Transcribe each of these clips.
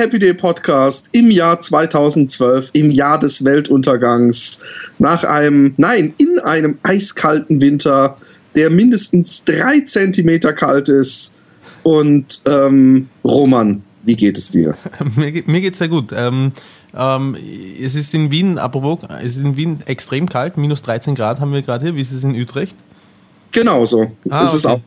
Everyday Podcast im Jahr 2012, im Jahr des Weltuntergangs, in einem eiskalten Winter, der mindestens 3 Zentimeter kalt ist. Und Roman, wie geht es dir? Mir geht's sehr gut. Es ist in Wien, apropos, es ist in Wien extrem kalt, minus 13 Grad haben wir gerade hier. Wie ist es in Utrecht? Genauso. Es ist auch.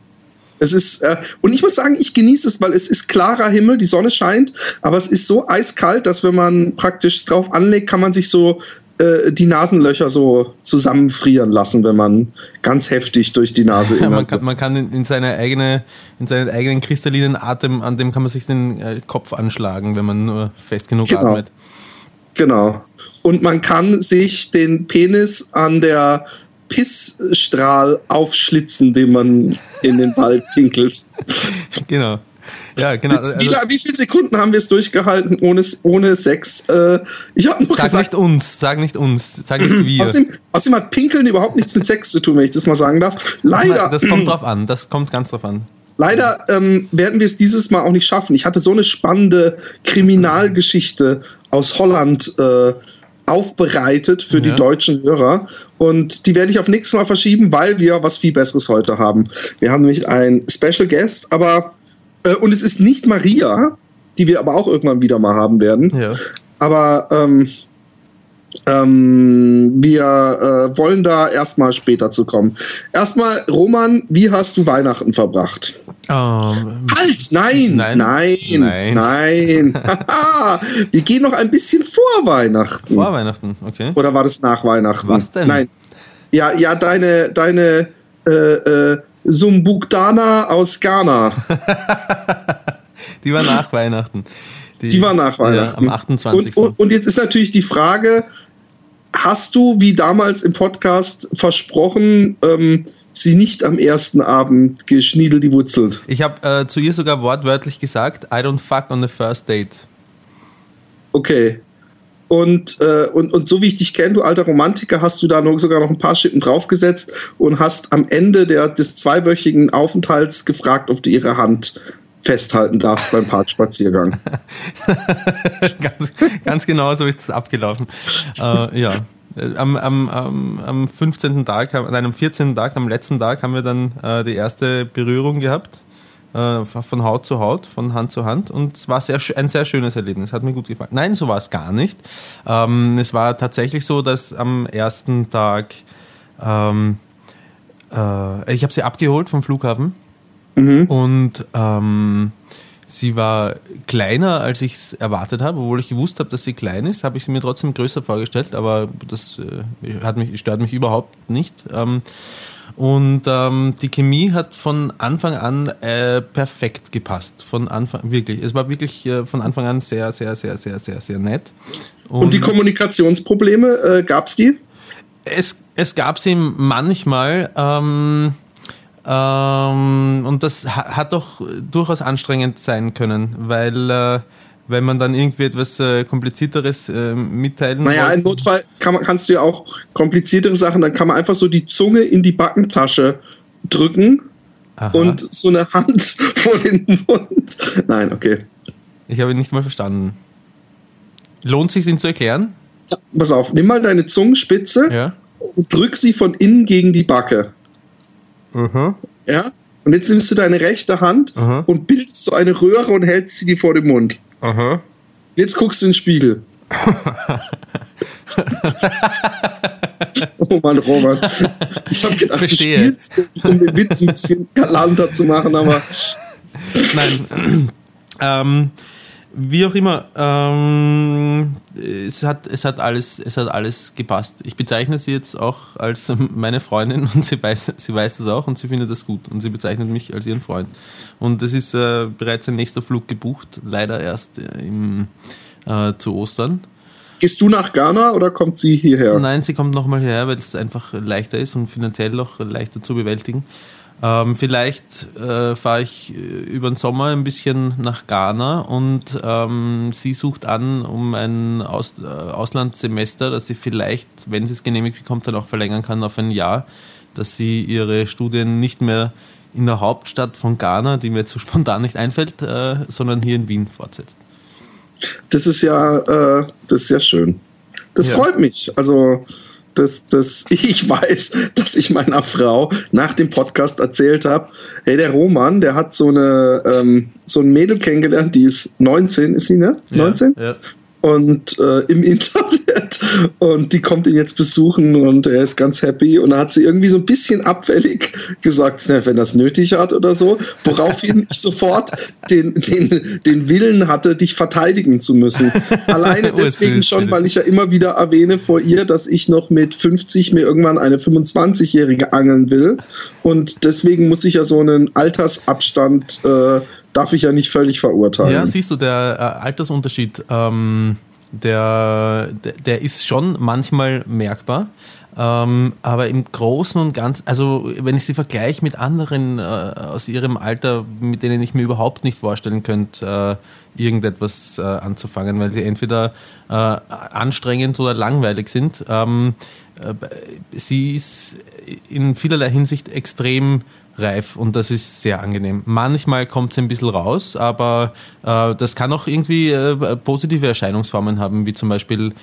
Es ist, und ich muss sagen, ich genieße es, weil es ist klarer Himmel, die Sonne scheint, aber es ist so eiskalt, dass wenn man praktisch drauf anlegt, kann man sich so die Nasenlöcher so zusammenfrieren lassen, wenn man ganz heftig durch die Nase inatmet. Man kann in seinen eigenen kristallinen Atem, an dem kann man sich den Kopf anschlagen, wenn man nur fest genug atmet. Genau. Und man kann sich den Penis an der Pissstrahl aufschlitzen, den man in den Ball pinkelt. Genau. Ja, genau. Wie viele Sekunden haben wir es durchgehalten ohne Sex? Ich habe nur gesagt... Sag nicht uns. Sag nicht wir. Außerdem hat Pinkeln überhaupt nichts mit Sex zu tun, wenn ich das mal sagen darf. Leider... Das kommt drauf an. Das kommt ganz drauf an. Leider werden wir es dieses Mal auch nicht schaffen. Ich hatte so eine spannende Kriminalgeschichte aus Holland aufbereitet für die deutschen Hörer. Und die werde ich auf nächstes Mal verschieben, weil wir was viel Besseres heute haben. Wir haben nämlich einen Special Guest, aber und es ist nicht Maria, die wir aber auch irgendwann wieder mal haben werden. Ja. Aber wir wollen da erstmal später zu kommen. Erstmal, Roman, wie hast du Weihnachten verbracht? Oh. Halt! Nein! Wir gehen noch ein bisschen vor Weihnachten. Vor Weihnachten, okay. Oder war das nach Weihnachten? Was denn? Nein. Ja, deine Sumbugdana aus Ghana. Die war nach Weihnachten. Die war nach Weihnachten. Ja, am 28. Und jetzt ist natürlich die Frage, hast du, wie damals im Podcast versprochen, sie nicht am ersten Abend geschniedeldiwutzelt? Ich habe zu ihr sogar wortwörtlich gesagt, I don't fuck on the first date. Okay. Und so wie ich dich kenne, du alter Romantiker, hast du da sogar noch ein paar Schippen draufgesetzt und hast am Ende des 2-wöchigen Aufenthalts gefragt, ob du ihre Hand festhalten darfst beim Parkspaziergang. ganz genau so ist das abgelaufen. Ja. Am 14. Tag, am letzten Tag haben wir dann die erste Berührung gehabt, von Haut zu Haut, von Hand zu Hand, und es war ein sehr schönes Erlebnis, hat mir gut gefallen. Nein, so war es gar nicht. Es war tatsächlich so, dass am ersten Tag, ich habe sie abgeholt vom Flughafen, und sie war kleiner, als ich es erwartet habe. Obwohl ich gewusst habe, dass sie klein ist, habe ich sie mir trotzdem größer vorgestellt. Aber das stört mich überhaupt nicht. Die Chemie hat von Anfang an perfekt gepasst. Es war wirklich von Anfang an sehr, sehr, sehr, sehr, sehr, sehr nett. Und die Kommunikationsprobleme, gab es die? Es gab sie manchmal. Und das hat doch durchaus anstrengend sein können, weil wenn man dann irgendwie etwas Komplizierteres mitteilen wollte... Naja, im Notfall kannst du ja auch kompliziertere Sachen, dann kann man einfach so die Zunge in die Backentasche drücken. Aha. Und so eine Hand vor den Mund. Nein, okay. Ich habe ihn nicht mal verstanden. Lohnt sich, ihn zu erklären? Ja, pass auf, nimm mal deine Zungenspitze und drück sie von innen gegen die Backe. Uh-huh. Ja, und jetzt nimmst du deine rechte Hand und bildest so eine Röhre und hältst sie dir vor den Mund. Uh-huh. Jetzt guckst du in den Spiegel. Oh Mann, Roman. Ich habe gedacht, verstehe. Du spielst, um den Witz ein bisschen galanter zu machen, aber... Nein, Wie auch immer, es hat alles gepasst. Ich bezeichne sie jetzt auch als meine Freundin und sie weiß das auch und sie findet das gut und sie bezeichnet mich als ihren Freund. Und es ist bereits ein nächster Flug gebucht, leider erst zu Ostern. Gehst du nach Ghana oder kommt sie hierher? Nein, sie kommt nochmal hierher, weil es einfach leichter ist und finanziell auch leichter zu bewältigen. Vielleicht fahre ich über den Sommer ein bisschen nach Ghana und sie sucht an, um ein Auslandssemester, das sie vielleicht, wenn sie es genehmigt bekommt, dann auch verlängern kann auf ein Jahr, dass sie ihre Studien nicht mehr in der Hauptstadt von Ghana, die mir jetzt so spontan nicht einfällt, sondern hier in Wien fortsetzt. Das ist ja schön. Das freut mich. Also dass ich weiß, dass ich meiner Frau nach dem Podcast erzählt habe, hey, der Roman, der hat so ein Mädel kennengelernt, die ist 19, ist sie, ne? 19? Ja. Und im Internet. Und die kommt ihn jetzt besuchen und er ist ganz happy. Und da hat sie irgendwie so ein bisschen abfällig gesagt, wenn er es nötig hat oder so, woraufhin ich sofort den Willen hatte, dich verteidigen zu müssen. Alleine deswegen schon, weil ich ja immer wieder erwähne vor ihr, dass ich noch mit 50 mir irgendwann eine 25-Jährige angeln will. Und deswegen muss ich ja so einen Altersabstand darf ich ja nicht völlig verurteilen. Ja, siehst du, der Altersunterschied, der ist schon manchmal merkbar, aber im Großen und Ganzen, also wenn ich sie vergleiche mit anderen aus ihrem Alter, mit denen ich mir überhaupt nicht vorstellen könnte, irgendetwas anzufangen, weil sie entweder anstrengend oder langweilig sind. Sie ist in vielerlei Hinsicht extrem reif und das ist sehr angenehm. Manchmal kommt es ein bisschen raus, aber das kann auch irgendwie positive Erscheinungsformen haben, wie zum Beispiel,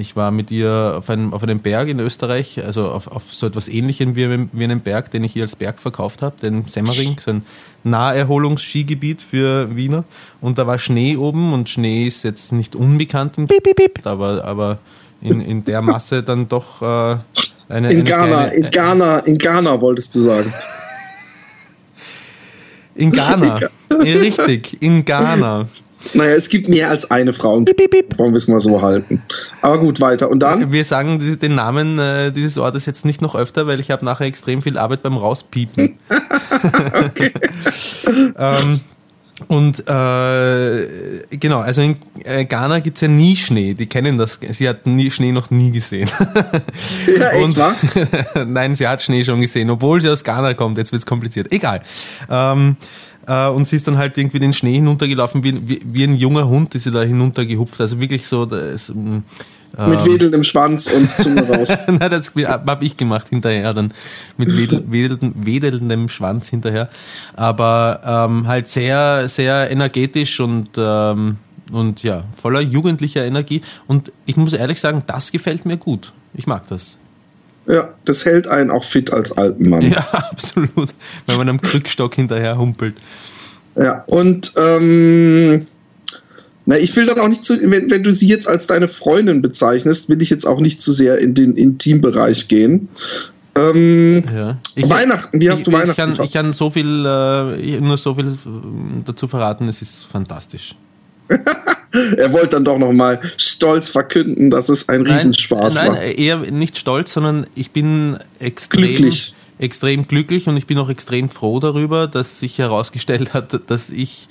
ich war mit ihr auf einem Berg in Österreich, also auf so etwas Ähnlichem wie einem Berg, den ich ihr als Berg verkauft habe, den Semmering, so ein Naherholungs-Skigebiet für Wiener, und da war Schnee oben und Schnee ist jetzt nicht unbekannt, aber in der Masse dann doch in Ghana wolltest du sagen. In Ghana. Richtig, in Ghana. Naja, es gibt mehr als eine Frau. Wollen wir es mal so halten. Aber gut, weiter. Und dann? Wir sagen den Namen dieses Ortes jetzt nicht noch öfter, weil ich habe nachher extrem viel Arbeit beim Rauspiepen. Okay. Und genau, also in Ghana gibt es ja nie Schnee, die kennen das, sie hat Schnee noch nie gesehen. Ja, echt, wahr? Nein, sie hat Schnee schon gesehen, obwohl sie aus Ghana kommt, jetzt wird es kompliziert, egal. Und sie ist dann halt irgendwie den Schnee hinuntergelaufen, wie ein junger Hund ist sie da hinuntergehupft, also wirklich so... Mit wedelndem Schwanz und Zunge raus. Nein, das habe ich gemacht hinterher dann. Mit wedelndem Schwanz hinterher. Aber halt sehr, sehr energetisch und ja, voller jugendlicher Energie. Und ich muss ehrlich sagen, das gefällt mir gut. Ich mag das. Ja, das hält einen auch fit als alten Mann. Ja, absolut. Wenn man am Krückstock hinterher humpelt. Ja, und na, ich will dann auch nicht wenn du sie jetzt als deine Freundin bezeichnest, will ich jetzt auch nicht zu sehr in den Intimbereich gehen. Ja. Weihnachten, wie hast du Weihnachten? Ich kann nur so viel dazu verraten, es ist fantastisch. Er wollte dann doch nochmal stolz verkünden, dass es ein Riesenspaß war. Nein, eher nicht stolz, sondern ich bin extrem glücklich und ich bin auch extrem froh darüber, dass sich herausgestellt hat, dass ich...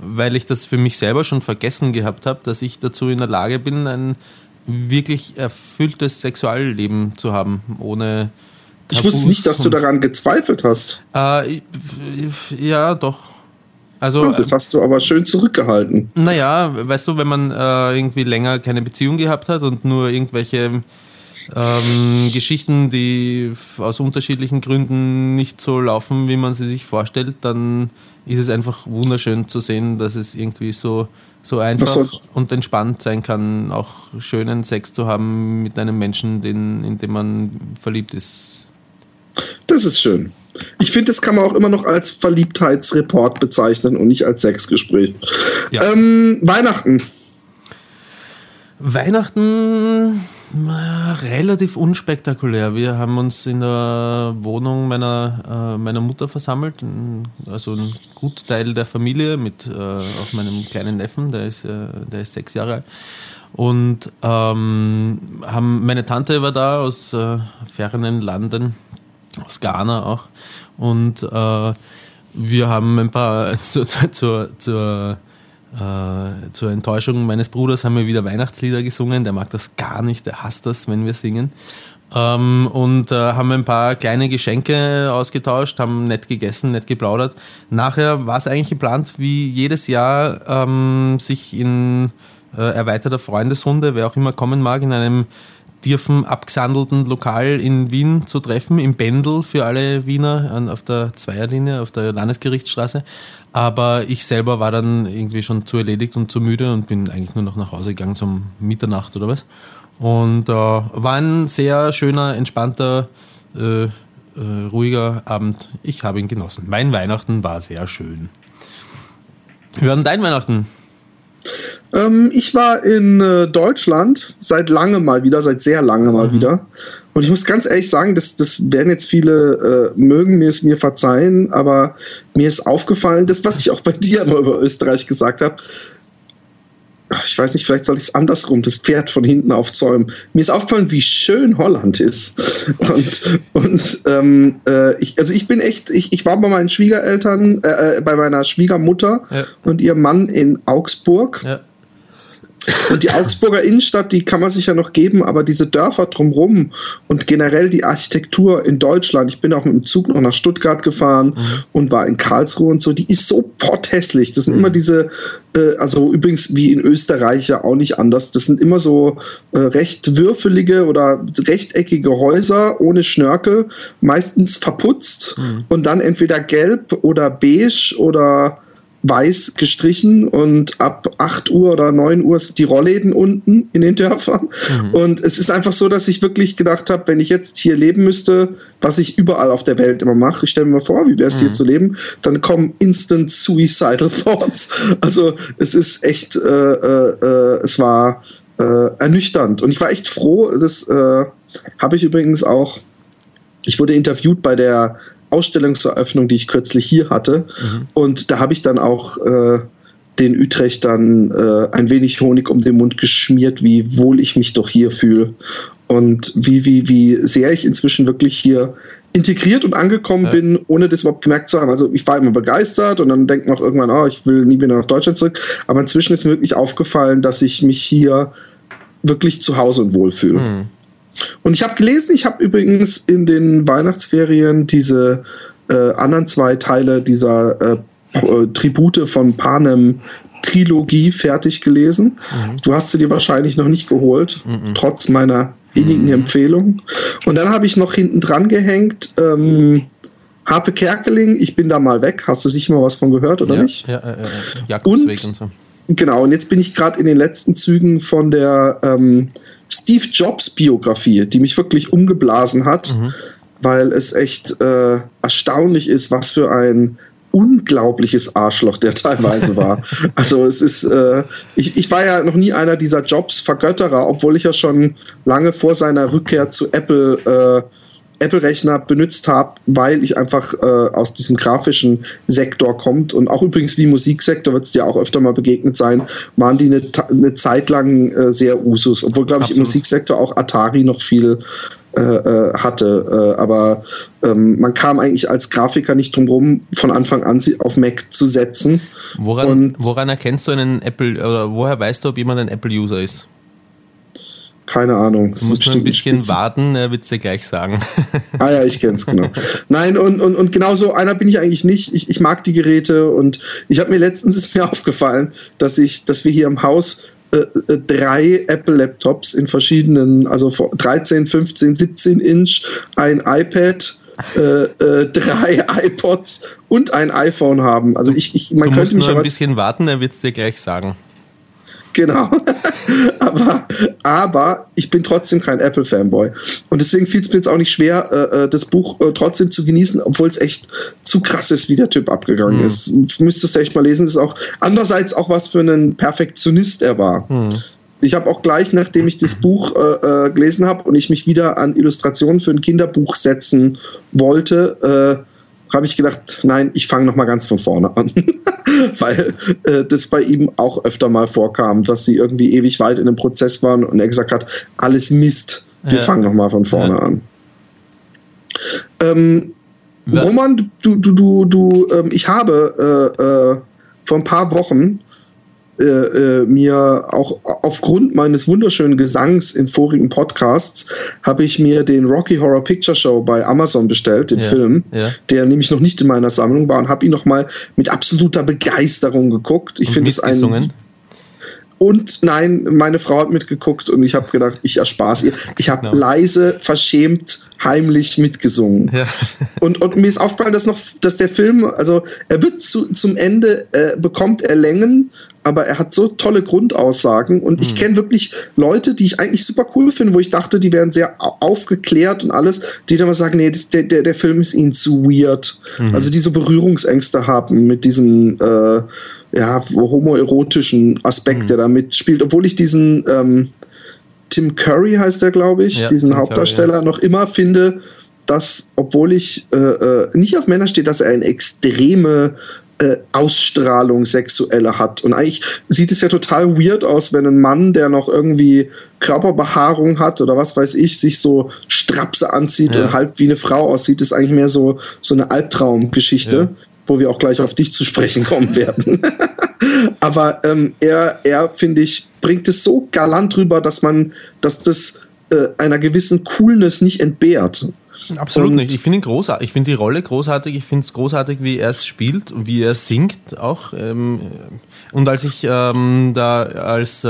weil ich das für mich selber schon vergessen gehabt habe, dass ich dazu in der Lage bin, ein wirklich erfülltes Sexualleben zu haben, ohne Tabus. Ich wusste nicht, dass du daran gezweifelt hast. Ja, doch. Also, ja, das hast du aber schön zurückgehalten. Naja, weißt du, wenn man irgendwie länger keine Beziehung gehabt hat und nur irgendwelche Geschichten, die aus unterschiedlichen Gründen nicht so laufen, wie man sie sich vorstellt, dann ist es einfach wunderschön zu sehen, dass es irgendwie so einfach und entspannt sein kann, auch schönen Sex zu haben mit einem Menschen, in dem man verliebt ist. Das ist schön. Ich finde, das kann man auch immer noch als Verliebtheitsreport bezeichnen und nicht als Sexgespräch. Ja. Weihnachten. Na, relativ unspektakulär. Wir haben uns in der Wohnung meiner Mutter versammelt, also ein guter Teil der Familie mit auch meinem kleinen Neffen, der ist 6 Jahre alt. Und meine Tante war da aus fernen Landen, aus Ghana auch. Und wir haben ein paar zur Enttäuschung meines Bruders haben wir wieder Weihnachtslieder gesungen. Der mag das gar nicht, der hasst das, wenn wir singen. Und haben ein paar kleine Geschenke ausgetauscht, haben nett gegessen, nett geplaudert. Nachher war es eigentlich geplant, wie jedes Jahr sich in erweiterter Freundesrunde, wer auch immer kommen mag, in einem dirfen, abgesandelten Lokal in Wien zu treffen, im Bendel für alle Wiener auf der Zweierlinie, auf der Landesgerichtsstraße. Aber ich selber war dann irgendwie schon zu erledigt und zu müde und bin eigentlich nur noch nach Hause gegangen zum Mitternacht oder was. Und war ein sehr schöner, entspannter, ruhiger Abend. Ich habe ihn genossen. Mein Weihnachten war sehr schön. Wie war denn dein Weihnachten? Ich war in Deutschland seit sehr lange mal wieder. Und ich muss ganz ehrlich sagen, das werden jetzt viele mögen mir verzeihen, aber mir ist aufgefallen, das, was ich auch bei dir mal über Österreich gesagt habe, ich weiß nicht, vielleicht soll ich es andersrum, das Pferd von hinten aufzäumen. Mir ist aufgefallen, wie schön Holland ist. Ich war bei meinen Schwiegereltern, bei meiner Schwiegermutter und ihrem Mann in Augsburg. Ja. Und die Augsburger Innenstadt, die kann man sich ja noch geben, aber diese Dörfer drumherum und generell die Architektur in Deutschland, ich bin auch mit dem Zug noch nach Stuttgart gefahren und war in Karlsruhe und so, die ist so potthässlich. Das sind immer diese, also übrigens wie in Österreich ja auch nicht anders, das sind immer so recht würfelige oder rechteckige Häuser ohne Schnörkel, meistens verputzt und dann entweder gelb oder beige oder weiß gestrichen und ab 8 Uhr oder 9 Uhr sind die Rollläden unten in den Dörfern und es ist einfach so, dass ich wirklich gedacht habe, wenn ich jetzt hier leben müsste, was ich überall auf der Welt immer mache, ich stelle mir mal vor, wie wäre es hier zu leben, dann kommen instant suicidal thoughts, also es ist echt es war ernüchternd und ich war echt froh, das habe ich übrigens auch, ich wurde interviewt bei der Ausstellungseröffnung, die ich kürzlich hier hatte. Und da habe ich dann auch den Utrechtern ein wenig Honig um den Mund geschmiert, wie wohl ich mich doch hier fühle und wie sehr ich inzwischen wirklich hier integriert und angekommen bin, ohne das überhaupt gemerkt zu haben. Also ich war immer begeistert und dann denkt man auch irgendwann, ich will nie wieder nach Deutschland zurück. Aber inzwischen ist mir wirklich aufgefallen, dass ich mich hier wirklich zu Hause und wohl fühle. Und ich habe gelesen, ich habe übrigens in den Weihnachtsferien diese anderen 2 Teile dieser Tribute von Panem Trilogie fertig gelesen. Du hast sie dir wahrscheinlich noch nicht geholt, trotz meiner innigen Empfehlung. Und dann habe ich noch hinten dran gehängt, Hape Kerkeling, ich bin da mal weg. Hast du sicher mal was von gehört, oder nicht? Ja, Jakobsweg und so. Genau, und jetzt bin ich gerade in den letzten Zügen von der Steve Jobs Biografie, die mich wirklich umgeblasen hat, weil es echt erstaunlich ist, was für ein unglaubliches Arschloch der teilweise war. Also es ist, ich war ja noch nie einer dieser Jobs-Vergötterer, obwohl ich ja schon lange vor seiner Rückkehr zu Apple Apple-Rechner benutzt habe, weil ich einfach aus diesem grafischen Sektor kommt und auch übrigens wie Musiksektor wird es dir auch öfter mal begegnet sein, waren die eine Zeit lang sehr Usus, obwohl glaube ich im Musiksektor auch Atari noch viel hatte, aber man kam eigentlich als Grafiker nicht drum rum, von Anfang an auf Mac zu setzen. Woran erkennst du einen Apple, oder woher weißt du, ob jemand ein Apple-User ist? Keine Ahnung. Du musst nur ein bisschen warten, er wird es dir gleich sagen. Ah ja, ich kenn's, genau. Nein, und genau so einer bin ich eigentlich nicht. Ich mag die Geräte und ich habe mir letztens ist mir aufgefallen, dass wir hier im Haus 3 Apple-Laptops in verschiedenen, also 13, 15, 17 Inch, ein iPad, 3 iPods und ein iPhone haben. Also man könnte mich nur ein bisschen warten, er wird es dir gleich sagen. Genau, aber ich bin trotzdem kein Apple-Fanboy und deswegen fiel es mir jetzt auch nicht schwer, das Buch trotzdem zu genießen, obwohl es echt zu krass ist, wie der Typ abgegangen ist. Müsstest du echt mal lesen, das ist auch andererseits auch was für einen Perfektionist er war. Ich habe auch gleich, nachdem ich das Buch gelesen habe und ich mich wieder an Illustrationen für ein Kinderbuch setzen wollte, habe ich gedacht, nein, ich fange nochmal ganz von vorne an. Weil das bei ihm auch öfter mal vorkam, dass sie irgendwie ewig weit in einem Prozess waren und er gesagt hat, alles Mist, wir fangen nochmal von vorne an. Roman, ich habe vor ein paar Wochen mir auch aufgrund meines wunderschönen Gesangs in vorigen Podcasts habe ich mir den Rocky Horror Picture Show bei Amazon bestellt, den Film, der nämlich noch nicht in meiner Sammlung war und habe ihn nochmal mit absoluter Begeisterung geguckt. Ich finde es ein... Und nein, meine Frau hat mitgeguckt und ich habe gedacht, ich erspare es ihr. Ich habe leise, verschämt, heimlich mitgesungen. Ja. Und mir ist aufgefallen, dass der Film, also er wird zum Ende, bekommt er Längen, aber er hat so tolle Grundaussagen. Und ich kenne wirklich Leute, die ich eigentlich super cool finde, wo ich dachte, die wären sehr aufgeklärt und alles, die dann mal sagen, nee, der Film ist ihnen zu weird. Mhm. Also die so Berührungsängste haben mit diesem... homoerotischen Aspekt, der da mitspielt, obwohl ich diesen Tim Curry heißt der, glaube ich, diesen Tim Hauptdarsteller noch immer finde, dass, obwohl ich nicht auf Männer stehe, dass er eine extreme Ausstrahlung sexueller hat. Und eigentlich sieht es ja total weird aus, wenn ein Mann, der noch irgendwie Körperbehaarung hat oder was weiß ich, sich so Strapse anzieht und halb wie eine Frau aussieht, ist eigentlich mehr so eine Albtraumgeschichte. Ja. Wo wir auch gleich auf dich zu sprechen kommen werden. Aber er, finde ich, bringt es so galant rüber, dass das einer gewissen Coolness nicht entbehrt. Absolut nicht. Ich finde ihn großartig. Ich finde die Rolle großartig. Ich finde es großartig, wie er es spielt und wie er singt auch. Und als ich da als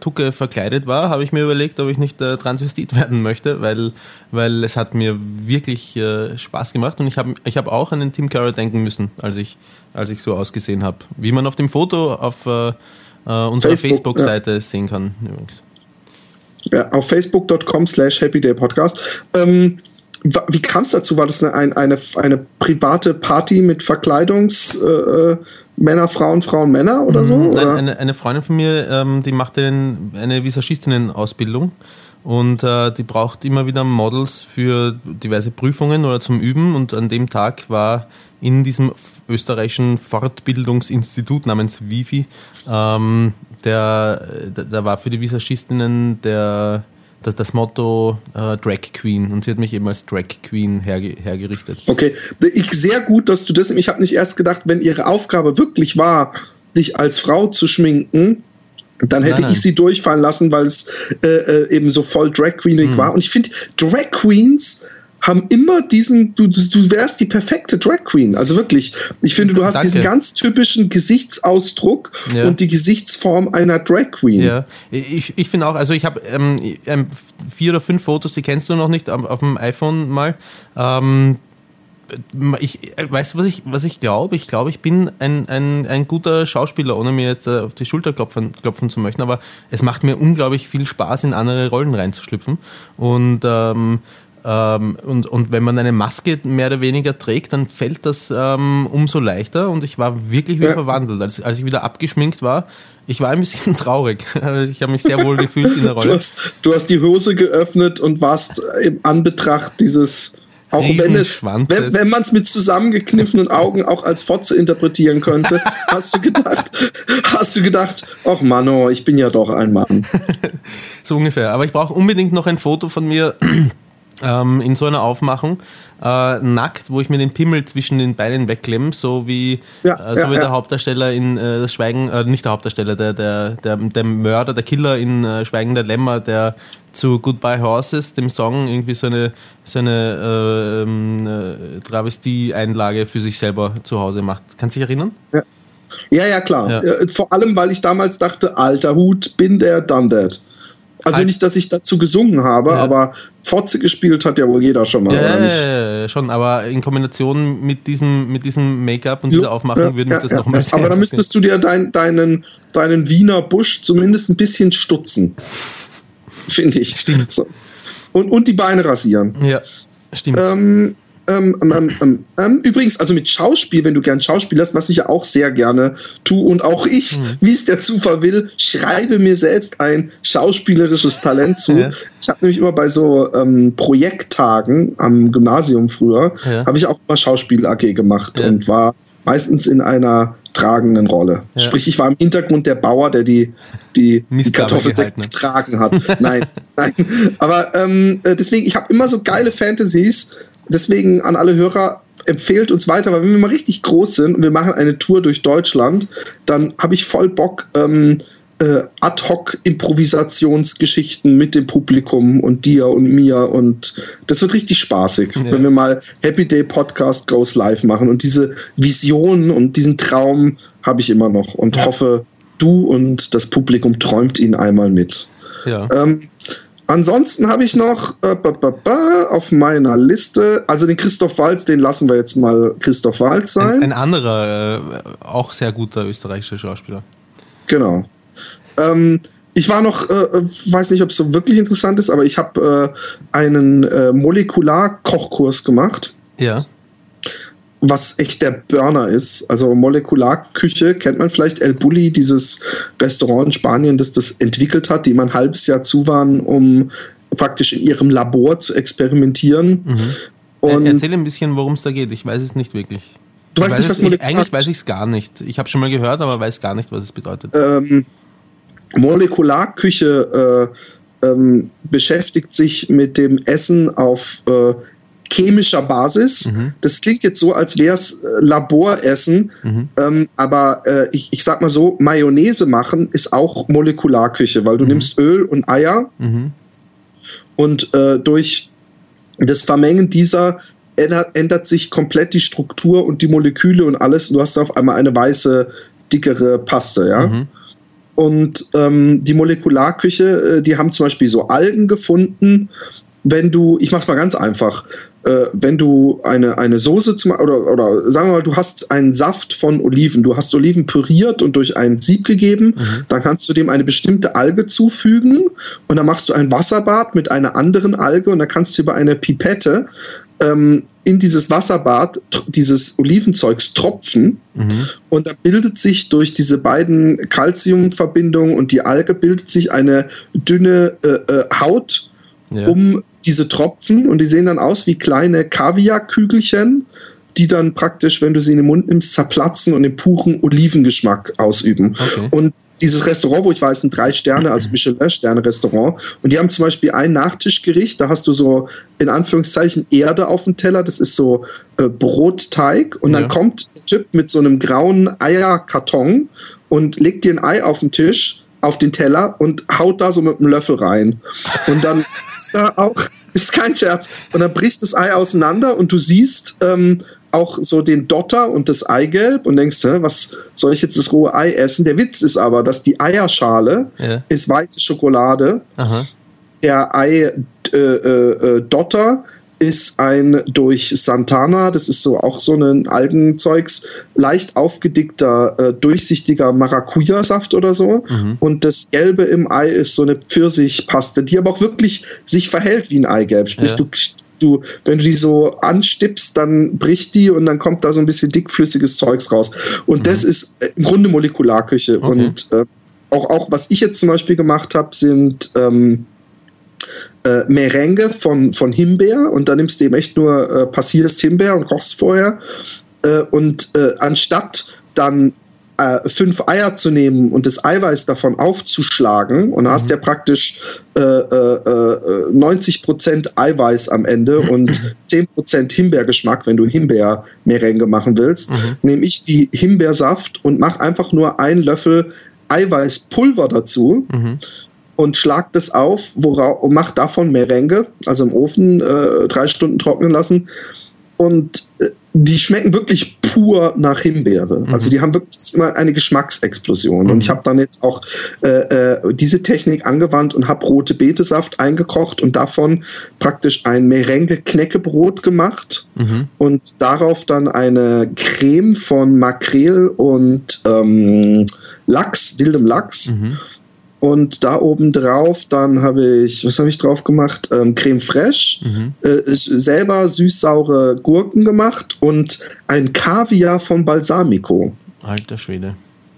Tucke verkleidet war, habe ich mir überlegt, ob ich nicht Transvestit werden möchte, weil es hat mir wirklich Spaß gemacht. Und ich hab auch an den Tim Curry denken müssen, als ich so ausgesehen habe. Wie man auf dem Foto auf unserer Facebook-Seite sehen kann übrigens. Ja, auf facebook.com/happydaypodcast. Wie kam es dazu? War das eine private Party mit Verkleidungsmänner, Frauen, Männer oder so? Nein, oder? Eine Freundin von mir, die macht eine Visagistinnen-Ausbildung und die braucht immer wieder Models für diverse Prüfungen oder zum Üben. Und an dem Tag war in diesem österreichischen Fortbildungsinstitut namens Wifi, da war für die Visagistinnen das Motto Drag Queen, und sie hat mich eben als Drag Queen hergerichtet. Okay, sehr gut, dass du das... Ich habe nicht erst gedacht, wenn ihre Aufgabe wirklich war, dich als Frau zu schminken, dann hätte ich sie durchfallen lassen, weil es eben so voll Drag Queenig war. Und ich finde, Drag Queens haben immer diesen... Du wärst die perfekte Drag Queen. Also wirklich, ich finde, du hast diesen ganz typischen Gesichtsausdruck und die Gesichtsform einer Drag Queen. Ja, ich finde auch, also ich habe 4 oder 5 Fotos, die kennst du noch nicht, auf dem iPhone mal. Weißt du, was ich glaube? Ich glaube, ich bin ein guter Schauspieler, ohne mir jetzt auf die Schulter klopfen zu möchten, aber es macht mir unglaublich viel Spaß, in andere Rollen reinzuschlüpfen. Und wenn man eine Maske mehr oder weniger trägt, dann fällt das umso leichter, und ich war wirklich wieder verwandelt. Als ich wieder abgeschminkt war, ich war ein bisschen traurig. Ich habe mich sehr wohl gefühlt in der Rolle. Du hast die Hose geöffnet und warst im Anbetracht dieses... Auch wenn man es mit zusammengekniffenen Augen auch als Fotze interpretieren könnte, hast du gedacht, ach Mann, ich bin ja doch ein Mann. So ungefähr. Aber ich brauche unbedingt noch ein Foto von mir in so einer Aufmachung, nackt, wo ich mir den Pimmel zwischen den Beinen wegklemme, so wie der Hauptdarsteller in das Schweigen, nicht der Hauptdarsteller, der Mörder, der Killer in Schweigen der Lämmer, der zu Goodbye Horses, dem Song, irgendwie so eine Travestie-Einlage für sich selber zu Hause macht. Kannst du dich erinnern? Ja, klar. Ja. Vor allem, weil ich damals dachte, alter Hut, been there, done that. Also nicht, dass ich dazu gesungen habe, aber Fotze gespielt hat ja wohl jeder schon mal, oder nicht? Ja, schon, aber in Kombination mit diesem Make-up und dieser Aufmachung würde mich das nochmal sehr... Aber da müsstest du dir deinen Wiener Busch zumindest ein bisschen stutzen. Finde ich. Stimmt. So. Und die Beine rasieren. Ja, stimmt. Übrigens, also mit Schauspiel, wenn du gern schauspielerst, was ich ja auch sehr gerne tue und auch ich, wie es der Zufall will, schreibe mir selbst ein schauspielerisches Talent zu. Ja. Ich habe nämlich immer bei so Projekttagen am Gymnasium früher, habe ich auch immer Schauspiel-AG gemacht und war meistens in einer tragenden Rolle. Ja. Sprich, ich war im Hintergrund der Bauer, der die Kartoffelsäcke getragen hat. Nein. Aber deswegen, ich habe immer so geile Fantasies. Deswegen an alle Hörer, empfehlt uns weiter, weil wenn wir mal richtig groß sind und wir machen eine Tour durch Deutschland, dann habe ich voll Bock, Ad-Hoc-Improvisationsgeschichten mit dem Publikum und dir und mir, und das wird richtig spaßig, wenn wir mal Happy Day Podcast Goes Live machen, und diese Vision und diesen Traum habe ich immer noch und hoffe, du und das Publikum träumt ihn einmal mit. Ja. Ansonsten habe ich noch auf meiner Liste, also den Christoph Waltz, den lassen wir jetzt mal Christoph Waltz sein. Ein anderer, auch sehr guter österreichischer Schauspieler. Genau. Ich war noch, weiß nicht, ob es so wirklich interessant ist, aber ich habe einen Molekularkochkurs gemacht. Ja. Was echt der Burner ist. Also Molekularküche kennt man vielleicht, El Bulli, dieses Restaurant in Spanien, das entwickelt hat, die immer ein halbes Jahr zu waren, um praktisch in ihrem Labor zu experimentieren. Mhm. Und erzähl ein bisschen, worum es da geht. Ich weiß es nicht wirklich. Du weißt nicht, was Molekularküche ist? Eigentlich weiß ich es gar nicht. Ich habe schon mal gehört, aber weiß gar nicht, was es bedeutet. Molekularküche beschäftigt sich mit dem Essen auf chemischer Basis. Mhm. Das klingt jetzt so, als wäre es Laboressen, aber ich sag mal so, Mayonnaise machen ist auch Molekularküche, weil du nimmst Öl und Eier und durch das Vermengen dieser ändert sich komplett die Struktur und die Moleküle und alles. Du hast auf einmal eine weiße, dickere Paste, ja. Mhm. Und die Molekularküche, die haben zum Beispiel so Algen gefunden. Wenn du, ich mach's mal ganz einfach, wenn du eine Soße oder sagen wir mal, du hast einen Saft von Oliven, du hast Oliven püriert und durch ein Sieb gegeben, dann kannst du dem eine bestimmte Alge zufügen und dann machst du ein Wasserbad mit einer anderen Alge und dann kannst du über eine Pipette in dieses Wasserbad dieses Olivenzeugs tropfen und da bildet sich durch diese beiden Calciumverbindungen und die Alge bildet sich eine dünne Haut um diese Tropfen, und die sehen dann aus wie kleine Kaviarkügelchen, die dann praktisch, wenn du sie in den Mund nimmst, zerplatzen und den puren Olivengeschmack ausüben. Okay. Und dieses Restaurant, wo ich war, ist ein 3-Sterne, also Michelin-Sterne-Restaurant. Und die haben zum Beispiel ein Nachtischgericht, da hast du so, in Anführungszeichen, Erde auf dem Teller. Das ist so Brotteig. Und dann kommt ein Typ mit so einem grauen Eierkarton und legt dir ein Ei auf den Tisch, auf den Teller, und haut da so mit dem Löffel rein. Und dann ist da auch, ist kein Scherz, und dann bricht das Ei auseinander und du siehst auch so den Dotter und das Eigelb und denkst, was soll ich jetzt das rohe Ei essen? Der Witz ist aber, dass die Eierschale ist weiße Schokolade. Aha. Der Ei-Dotter ist ein durch Santana, das ist so auch so ein Algenzeugs, leicht aufgedickter, durchsichtiger Maracuja-Saft oder so. Und das Gelbe im Ei ist so eine Pfirsichpaste, die aber auch wirklich sich verhält wie ein Eigelb. Sprich, du, wenn du die so anstippst, dann bricht die und dann kommt da so ein bisschen dickflüssiges Zeugs raus. Und das ist im Grunde Molekularküche. Okay. Und auch was ich jetzt zum Beispiel gemacht habe, sind Merengue von Himbeer, und da nimmst du eben echt nur passierst Himbeer und kochst vorher und anstatt dann 5 Eier zu nehmen und das Eiweiß davon aufzuschlagen, und hast ja praktisch 90% Eiweiß am Ende und 10% Himbeergeschmack, wenn du Himbeermerengue machen willst, nehme ich die Himbeersaft und mache einfach nur einen Löffel Eiweißpulver dazu und schlagt das auf und macht davon Merengue, also im Ofen 3 Stunden trocknen lassen. Und die schmecken wirklich pur nach Himbeere. Also die haben wirklich immer eine Geschmacksexplosion. Und ich habe dann jetzt auch diese Technik angewandt und habe rote Betesaft eingekocht und davon praktisch ein Merengue-Knäckebrot gemacht und darauf dann eine Creme von Makrel und Lachs, wildem Lachs. Und da oben drauf, dann habe ich, was habe ich drauf gemacht? Creme fraiche, selber süß-saure Gurken gemacht und ein Kaviar von Balsamico. Alter Schwede.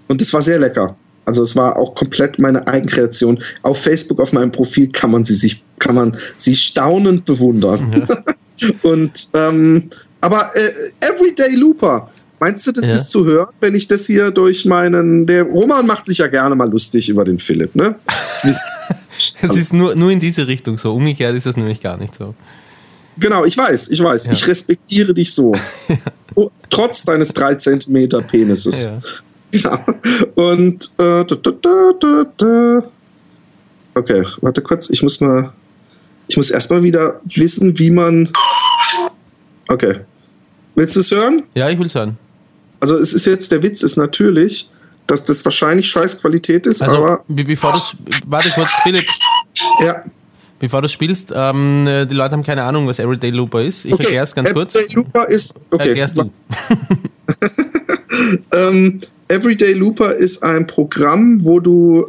Und das war sehr lecker. Also es war auch komplett meine Eigenkreation. Auf Facebook, auf meinem Profil kann man sie staunend bewundern. Ja. Und aber Everyday Looper. Meinst du, das ist zu hören, wenn ich das hier durch meinen... Der Roman macht sich ja gerne mal lustig über den Philipp, ne? Es ist nur in diese Richtung so. Umgekehrt ist das nämlich gar nicht so. Genau, ich weiß. Ja. Ich respektiere dich so. Ja. Trotz deines 3 Zentimeter Penises. Ja. Genau. Und... Okay, warte kurz. Ich muss erstmal wieder wissen, wie man... Okay. Willst du es hören? Ja, ich will es hören. Also es ist jetzt, der Witz ist natürlich, dass das wahrscheinlich scheiß Qualität ist, also, aber... Bevor du... Warte kurz, Philipp. Ja. Bevor du spielst, die Leute haben keine Ahnung, was Everyday Looper ist. Ich erkläre es ganz kurz. Everyday Looper ist... Okay. Erklärst du. Everyday Looper ist ein Programm, wo du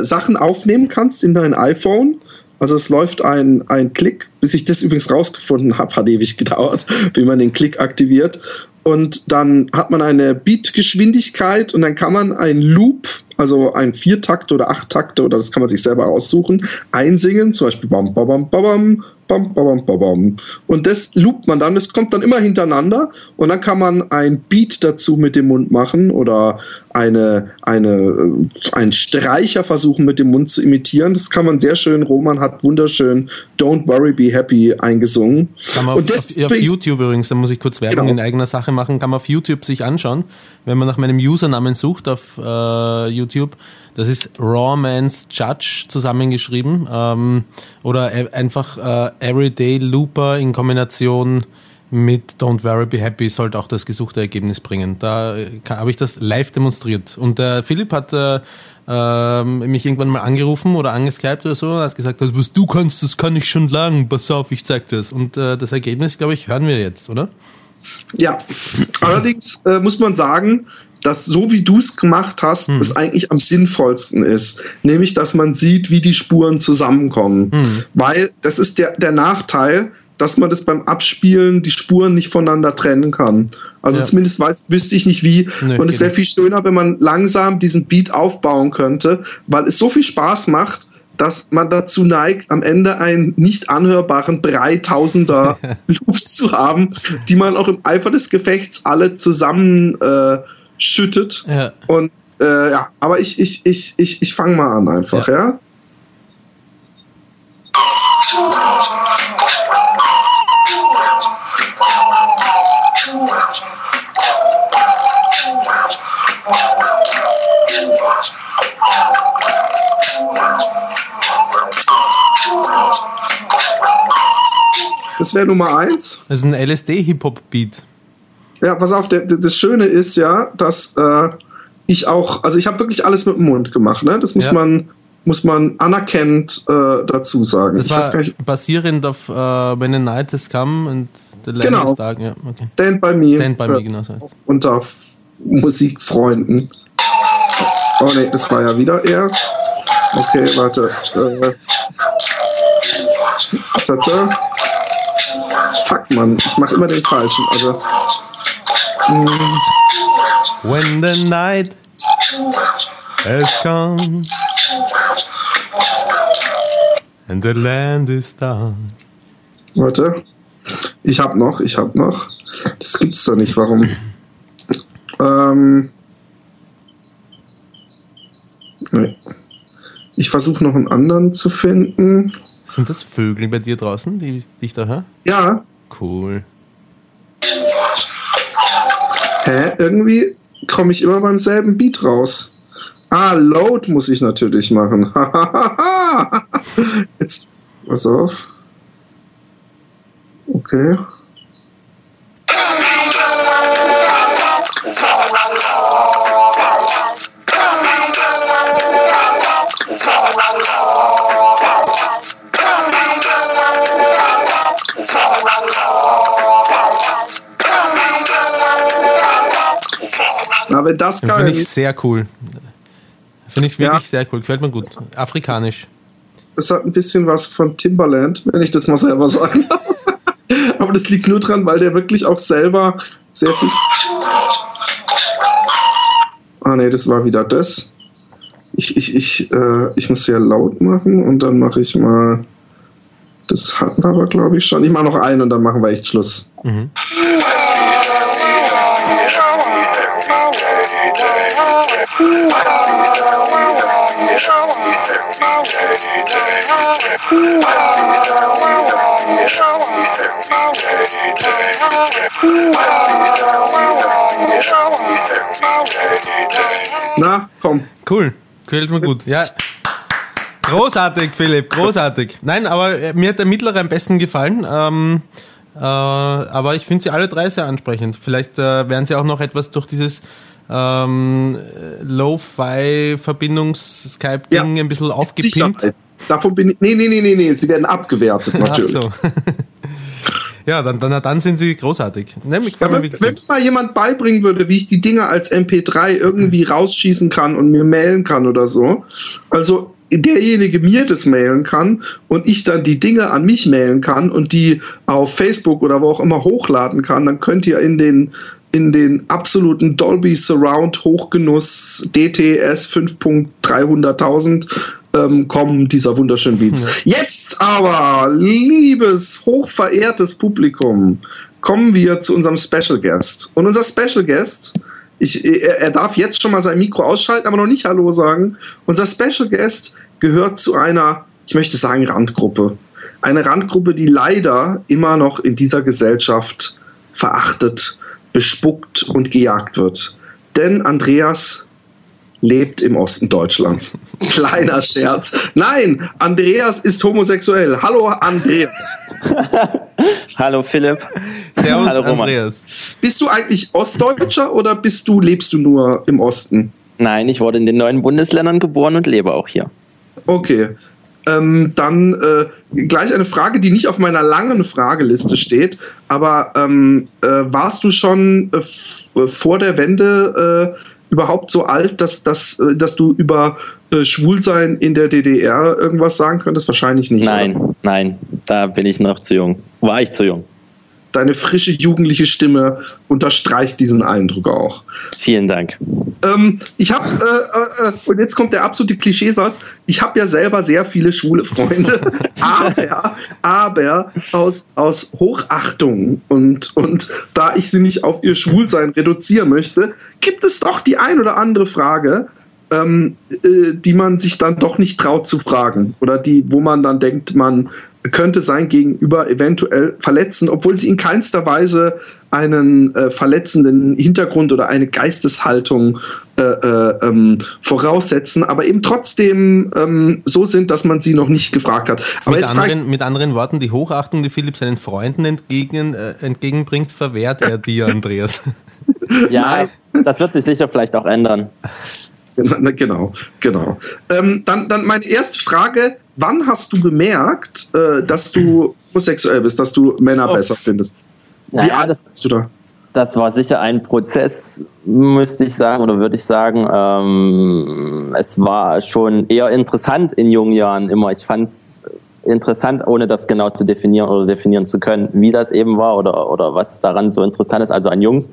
Sachen aufnehmen kannst in dein iPhone. Also es läuft ein Klick, bis ich das übrigens rausgefunden habe, hat ewig gedauert, wie man den Klick aktiviert. Und dann hat man eine Beatgeschwindigkeit und dann kann man einen Loop, also ein 4-Takt oder 8-Takt, oder das kann man sich selber aussuchen, einsingen, zum Beispiel bam, bam, bam, bam, bam, bam, bam, bam. Und das loopt man dann, das kommt dann immer hintereinander und dann kann man ein Beat dazu mit dem Mund machen oder einen Streicher versuchen mit dem Mund zu imitieren. Das kann man sehr schön, Roman hat wunderschön Don't Worry Be Happy eingesungen. Kann man und das auf YouTube übrigens, da muss ich kurz Werbung in eigener Sache machen, kann man auf YouTube sich anschauen, wenn man nach meinem Usernamen sucht auf YouTube. Das ist Rawman's Judge zusammengeschrieben oder einfach Everyday Looper in Kombination mit Don't Worry Be Happy sollte auch das gesuchte Ergebnis bringen. Da habe ich das live demonstriert. Und Philipp hat mich irgendwann mal angerufen oder angeskypt oder so und hat gesagt, also, was du kannst, das kann ich schon lang. Pass auf, ich zeig dir das. Und das Ergebnis, glaube ich, hören wir jetzt, oder? Ja, allerdings muss man sagen, dass so wie du es gemacht hast, es eigentlich am sinnvollsten ist. Nämlich, dass man sieht, wie die Spuren zusammenkommen. Weil das ist der Nachteil, dass man das beim Abspielen die Spuren nicht voneinander trennen kann. Also zumindest wüsste ich nicht wie. Nö, und es wäre viel schöner, wenn man langsam diesen Beat aufbauen könnte, weil es so viel Spaß macht, dass man dazu neigt, am Ende einen nicht anhörbaren 3000er Loops zu haben, die man auch im Eifer des Gefechts alle zusammen schüttet. Ja. Und aber ich fange mal an einfach, ja? Das wäre Nummer 1. Das ist ein LSD-Hip-Hop-Beat. Ja, pass auf, das Schöne ist ja, dass ich auch, also ich habe wirklich alles mit dem Mund gemacht, ne? Das muss man anerkennend dazu sagen. Das war basierend auf When the Night Has Come und The Land Is Dark. Ja, okay. Stand By Me. Stand By Me, genau. So heißt. Und auf Musikfreunden. Oh ne, das war ja wieder er. Okay, warte. Fuck, Mann, ich mach immer den falschen. Also. When the night has come and the land is dark. Warte, ich hab noch. Das gibt's doch nicht, warum? Nee. Ich versuche noch einen anderen zu finden. Sind das Vögel bei dir draußen, die ich da höre? Ja. Cool. Hä? Irgendwie komme ich immer beim selben Beat raus. Ah, Load muss ich natürlich machen. Jetzt, pass auf. Okay. Na, wenn das geil ist. Finde ich sehr cool. Finde ich wirklich sehr cool. Gefällt mir gut. Afrikanisch. Es hat ein bisschen was von Timbaland, wenn ich das mal selber sagen darf. Aber das liegt nur dran, weil der wirklich auch selber sehr viel... Ah ne, das war wieder das. Ich muss sehr laut machen und dann mache ich mal... Das hatten wir aber, glaube ich, schon. Ich mache noch einen und dann machen wir echt Schluss. Mhm. Na, komm. Cool, gefällt mir gut. Ja. Großartig, Philipp, großartig. Nein, aber mir hat der mittlere am besten gefallen. Aber ich finde sie alle drei sehr ansprechend. Vielleicht werden sie auch noch etwas durch dieses Lo-Fi-Verbindungs-Skype-Ding ein bisschen aufgepimpt. Sicher. Davon bin ich... Nee, sie werden abgewertet, natürlich. Ach so. Ja, dann sind sie großartig. Ne, wenn mir mal jemand beibringen würde, wie ich die Dinge als MP3 irgendwie rausschießen kann und mir mailen kann oder so. Also... derjenige mir das mailen kann und ich dann die Dinge an mich mailen kann und die auf Facebook oder wo auch immer hochladen kann, dann könnt ihr in den absoluten Dolby Surround Hochgenuss DTS 5.300.000 kommen, dieser wunderschönen Beats. Jetzt aber, liebes, hochverehrtes Publikum, kommen wir zu unserem Special Guest. Und unser Special Guest... Er darf jetzt schon mal sein Mikro ausschalten, aber noch nicht Hallo sagen. Unser Special Guest gehört zu einer, ich möchte sagen, Randgruppe. Eine Randgruppe, die leider immer noch in dieser Gesellschaft verachtet, bespuckt und gejagt wird. Denn Andreas lebt im Osten Deutschlands. Kleiner Scherz. Nein, Andreas ist homosexuell. Hallo, Andreas. Hallo, Philipp. Servus, hallo, Roman. Andreas. Bist du eigentlich Ostdeutscher oder lebst du nur im Osten? Nein, ich wurde in den 9 Bundesländern geboren und lebe auch hier. Okay. Dann gleich eine Frage, die nicht auf meiner langen Frageliste steht, aber warst du schon vor der Wende überhaupt so alt, dass du über Schwulsein in der DDR irgendwas sagen könntest? Wahrscheinlich nicht. Nein, da bin ich noch zu jung. War ich zu jung. Deine frische, jugendliche Stimme unterstreicht diesen Eindruck auch. Vielen Dank. Und jetzt kommt der absolute Klischeesatz, ich habe ja selber sehr viele schwule Freunde, aber aus Hochachtung und da ich sie nicht auf ihr Schwulsein reduzieren möchte, gibt es doch die ein oder andere Frage, die man sich dann doch nicht traut zu fragen oder wo man dann denkt, man könnte sein Gegenüber eventuell verletzen, obwohl sie in keinster Weise einen verletzenden Hintergrund oder eine Geisteshaltung voraussetzen, aber eben trotzdem so sind, dass man sie noch nicht gefragt hat. Aber mit anderen Worten, die Hochachtung, die Philipp seinen Freunden entgegenbringt, verwehrt er dir, Andreas. Ja, das wird sich sicher vielleicht auch ändern. Genau. Dann meine erste Frage, wann hast du gemerkt, dass du homosexuell bist, dass du Männer besser findest? Wie alt bist du da? Das war sicher ein Prozess, würde ich sagen. Es war schon eher interessant in jungen Jahren immer. Ich fand es interessant, ohne das genau zu definieren oder definieren zu können, wie das eben war oder was daran so interessant ist, also an Jungs.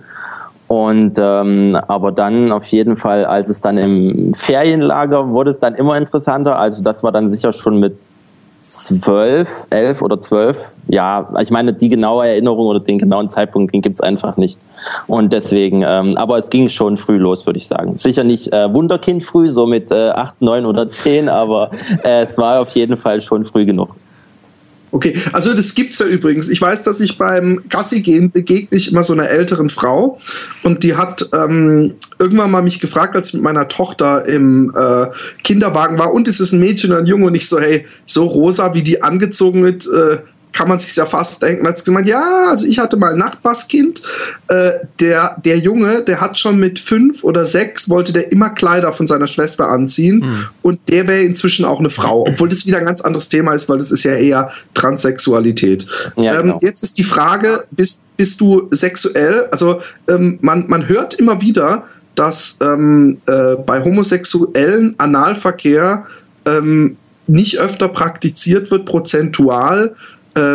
Und aber dann auf jeden Fall, als es dann im Ferienlager wurde, es dann immer interessanter. Also das war dann sicher schon mit 11 oder 12. Ja, ich meine, die genaue Erinnerung oder den genauen Zeitpunkt, den gibt's einfach nicht. Und deswegen, aber es ging schon früh los, würde ich sagen. Sicher nicht Wunderkind früh, so mit 8, 9 oder 10, aber es war auf jeden Fall schon früh genug. Okay, also das gibt's ja übrigens. Ich weiß, dass ich beim Gassigehen begegne ich immer so einer älteren Frau und die hat irgendwann mal mich gefragt, als ich mit meiner Tochter im Kinderwagen war und es ist ein Mädchen und ein Junge und ich so, hey, so rosa, wie die angezogen wird, kann man sich ja fast denken. Und hat gesagt, ja, also ich hatte mal ein Nachbarskind. Der Junge, der hat schon mit 5 oder 6, wollte der immer Kleider von seiner Schwester anziehen. Mhm. Und der wäre inzwischen auch eine Frau. Obwohl das wieder ein ganz anderes Thema ist, weil das ist ja eher Transsexualität. Ja, genau. Jetzt ist die Frage, bist du sexuell? Also man hört immer wieder, dass bei Homosexuellen Analverkehr nicht öfter praktiziert wird, prozentual,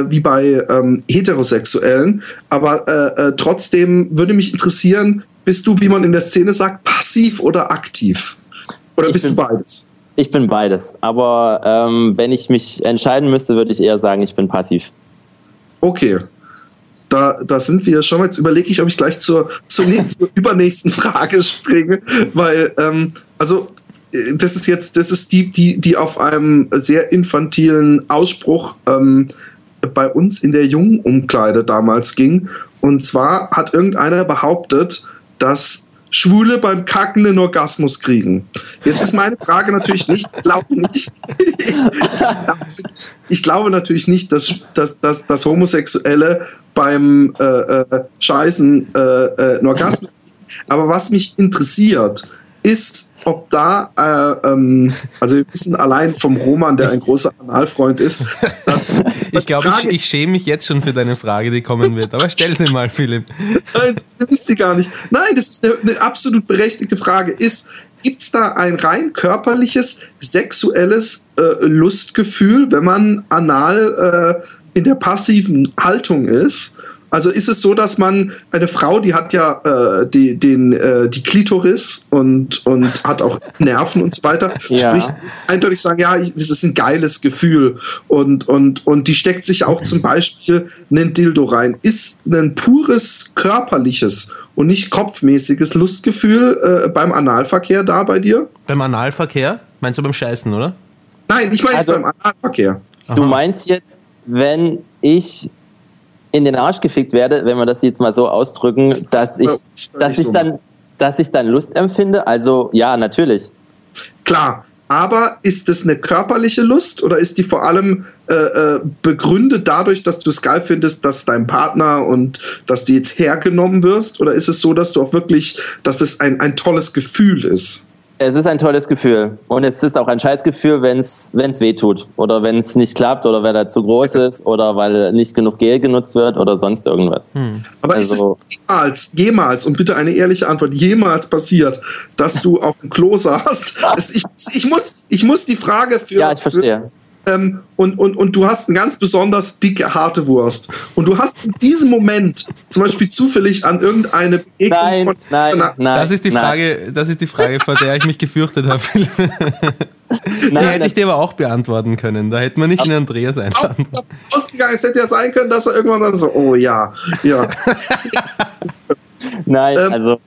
wie bei Heterosexuellen. Aber trotzdem würde mich interessieren, bist du, wie man in der Szene sagt, passiv oder aktiv? Oder bist du beides? Ich bin beides. Aber wenn ich mich entscheiden müsste, würde ich eher sagen, ich bin passiv. Okay. Da sind wir schon mal. Jetzt überlege ich, ob ich gleich zur übernächsten Frage springe, weil, das ist jetzt, die auf einem sehr infantilen Ausspruch bei uns in der jungen Umkleide damals ging. Und zwar hat irgendeiner behauptet, dass Schwule beim Kacken einen Orgasmus kriegen. Jetzt ist meine Frage natürlich nicht, ich glaube natürlich nicht, dass Homosexuelle beim Scheißen einen Orgasmus kriegen. Aber was mich interessiert, ist, ob da, also wir wissen allein vom Roman, der ein großer Analfreund ist. Ich glaube, ich schäme mich jetzt schon für deine Frage, die kommen wird. Aber stell sie mal, Philipp. Nein, du wisst sie gar nicht. Nein, das ist eine absolut berechtigte Frage. Gibt es da ein rein körperliches, sexuelles Lustgefühl, wenn man anal in der passiven Haltung ist? Also ist es so, dass man eine Frau, die hat ja die Klitoris und hat auch Nerven und so weiter, ja. Sprich eindeutig sagen, ja, das ist ein geiles Gefühl und die steckt sich auch zum Beispiel einen Dildo rein. Ist ein pures körperliches und nicht kopfmäßiges Lustgefühl beim Analverkehr da bei dir? Beim Analverkehr? Meinst du beim Scheißen, oder? Nein, ich meine beim Analverkehr. Aha. Du meinst jetzt, wenn ich in den Arsch gefickt werde, wenn wir das jetzt mal so ausdrücken, dass ich dann Lust empfinde? Also ja, natürlich. Klar, aber ist das eine körperliche Lust oder ist die vor allem begründet dadurch, dass du es geil findest, dass dein Partner und dass du jetzt hergenommen wirst? Oder ist es so, dass du auch wirklich, dass es ein tolles Gefühl ist? Es ist ein tolles Gefühl und es ist auch ein Scheißgefühl, wenn es wehtut oder wenn es nicht klappt oder weil er zu groß ist oder weil nicht genug Gel genutzt wird oder sonst irgendwas. Aber ist es jemals, und bitte eine ehrliche Antwort, jemals passiert, dass du auf dem Klo saßt? Ich muss die Frage für... Ja, ich verstehe. Und du hast eine ganz besonders dicke, harte Wurst. Und du hast in diesem Moment zum Beispiel zufällig an irgendeine Begegnung... Nein. Das ist die Frage, vor der ich mich gefürchtet habe. Die hätte ich dir aber auch beantworten können. Da hätte man nicht den Andreas einladen. Ausgegangen, es hätte ja sein können, dass er irgendwann dann so, oh ja. Nein, also...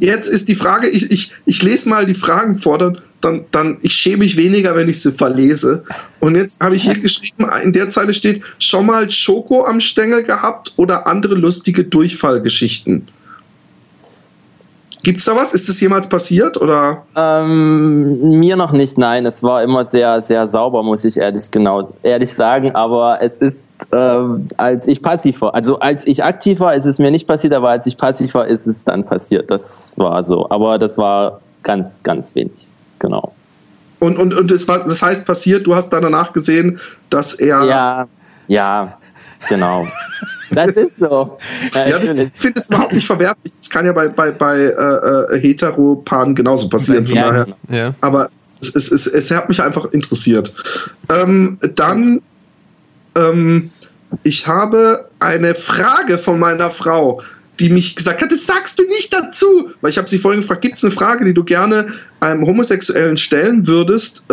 Jetzt ist die Frage, ich lese mal die Fragen vor, dann ich schäme mich weniger, wenn ich sie verlese. Und jetzt habe ich hier geschrieben, in der Zeile steht, schon mal Schoko am Stängel gehabt oder andere lustige Durchfallgeschichten. Gibt's da was? Ist das jemals passiert? Oder? Mir noch nicht, nein. Es war immer sehr, sehr sauber, muss ich ehrlich sagen. Aber es ist, als ich aktiv war, ist es mir nicht passiert, aber als ich passiv war, ist es dann passiert. Das war so. Aber das war ganz, ganz wenig. Genau. Und das heißt passiert, du hast dann danach gesehen, dass er... Ja, genau. Das ist so. Ja, ich finde es überhaupt nicht verwerflich. Das kann ja bei Heteropaaren genauso passieren. Von daher. Ja. Aber es hat mich einfach interessiert. Ich habe eine Frage von meiner Frau, die mich gesagt hat, das sagst du nicht dazu. Weil ich habe sie vorhin gefragt, gibt es eine Frage, die du gerne einem Homosexuellen stellen würdest,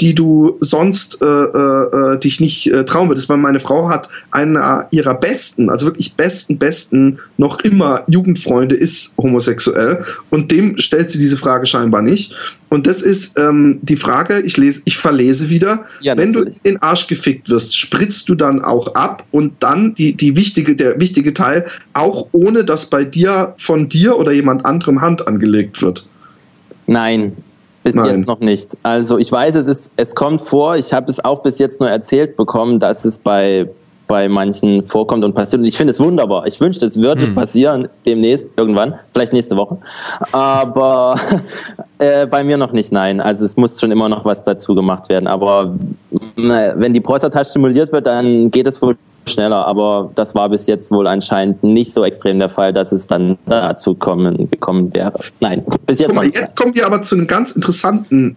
die du sonst dich nicht trauen würdest, weil meine Frau hat einer ihrer besten, also wirklich besten noch immer Jugendfreunde ist homosexuell und dem stellt sie diese Frage scheinbar nicht. Und das ist die Frage, ich verlese wieder, ja, wenn du in den Arsch gefickt wirst, spritzt du dann auch ab und dann der wichtige Teil, auch ohne dass bei dir von dir oder jemand anderem Hand angelegt wird? Nein. Bis jetzt noch nicht. Also ich weiß, es kommt vor, ich habe es auch bis jetzt nur erzählt bekommen, dass es bei manchen vorkommt und passiert. Und ich finde es wunderbar. Ich wünschte, es würde passieren demnächst, irgendwann, vielleicht nächste Woche. Aber bei mir noch nicht, nein. Also es muss schon immer noch was dazu gemacht werden. Aber wenn die Prostata stimuliert wird, dann geht es wohl schneller, aber das war bis jetzt wohl anscheinend nicht so extrem der Fall, dass es dann dazu gekommen wäre. Nein, bis jetzt noch nicht. Jetzt kommen wir aber zu einem ganz interessanten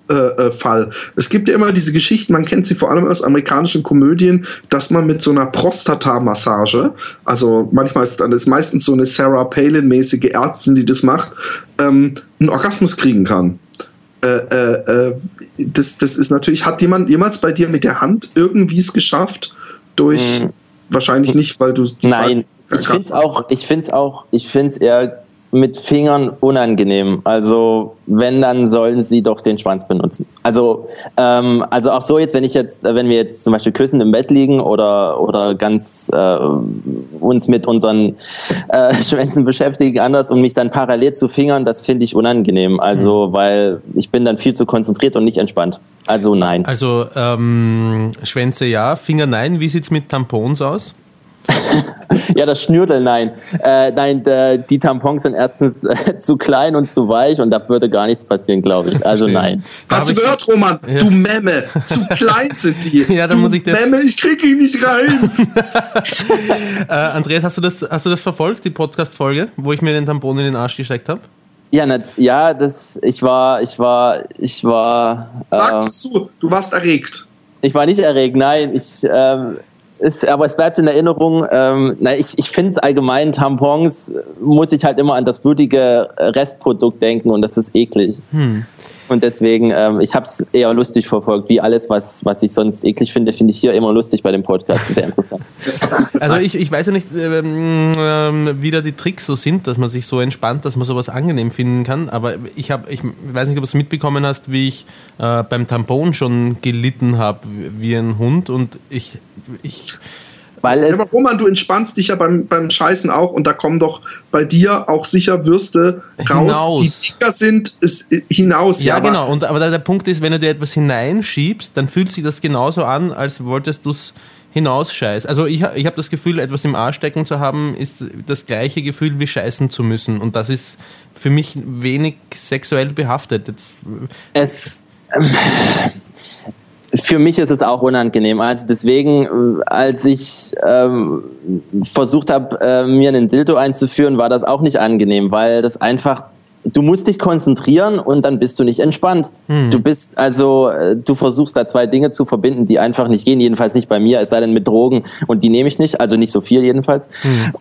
Fall. Es gibt ja immer diese Geschichten, man kennt sie vor allem aus amerikanischen Komödien, dass man mit so einer Prostata-Massage, also manchmal ist dann meistens so eine Sarah Palin-mäßige Ärztin, die das macht, einen Orgasmus kriegen kann. Das ist natürlich, hat jemand jemals bei dir mit der Hand irgendwie es geschafft? Durch, wahrscheinlich nicht, weil du... Nein, ich find's eher mit Fingern unangenehm. Also wenn, dann sollen sie doch den Schwanz benutzen. Also auch so jetzt, wenn wir jetzt zum Beispiel küssen im Bett liegen oder ganz uns mit unseren Schwänzen beschäftigen anders und mich dann parallel zu fingern, das finde ich unangenehm. Also weil ich bin dann viel zu konzentriert und nicht entspannt. Also nein. Also Schwänze ja, Finger nein. Wie sieht's mit Tampons aus? Ja, das Schnürtel, nein. Die Tampons sind erstens zu klein und zu weich und da würde gar nichts passieren, glaube ich. Also nein. Das Wort, Roman, ja. Du Memme, zu klein sind die. Ja, dann muss ich Memme, ich krieg ihn nicht rein. Andreas, hast du das verfolgt, die Podcast-Folge, wo ich mir den Tampon in den Arsch gesteckt habe? Ja, ich war... Sag zu, du warst erregt. Ich war nicht erregt, nein, aber es bleibt in Erinnerung, ich finde es allgemein, Tampons muss ich halt immer an das blutige Restprodukt denken und das ist eklig. Und deswegen, ich habe es eher lustig verfolgt, wie alles, was ich sonst eklig finde, finde ich hier immer lustig bei dem Podcast, sehr interessant. Also ich weiß ja nicht, wie da die Tricks so sind, dass man sich so entspannt, dass man sowas angenehm finden kann, aber ich weiß nicht, ob du es mitbekommen hast, wie ich beim Tampon schon gelitten habe, wie ein Hund und aber Roman, du entspannst dich ja beim Scheißen auch und da kommen doch bei dir auch sicher Würste raus, hinaus. Die dicker sind, hinaus. Ja, genau. Aber der Punkt ist, wenn du dir etwas hineinschiebst, dann fühlt sich das genauso an, als wolltest du es hinausscheißen. Also ich habe das Gefühl, etwas im Arsch stecken zu haben, ist das gleiche Gefühl, wie scheißen zu müssen. Und das ist für mich wenig sexuell behaftet. Für mich ist es auch unangenehm. Also deswegen, als ich versucht habe, mir einen Dildo einzuführen, war das auch nicht angenehm, weil das einfach, du musst dich konzentrieren und dann bist du nicht entspannt. Du versuchst da zwei Dinge zu verbinden, die einfach nicht gehen, jedenfalls nicht bei mir, es sei denn mit Drogen und die nehme ich nicht, also nicht so viel jedenfalls,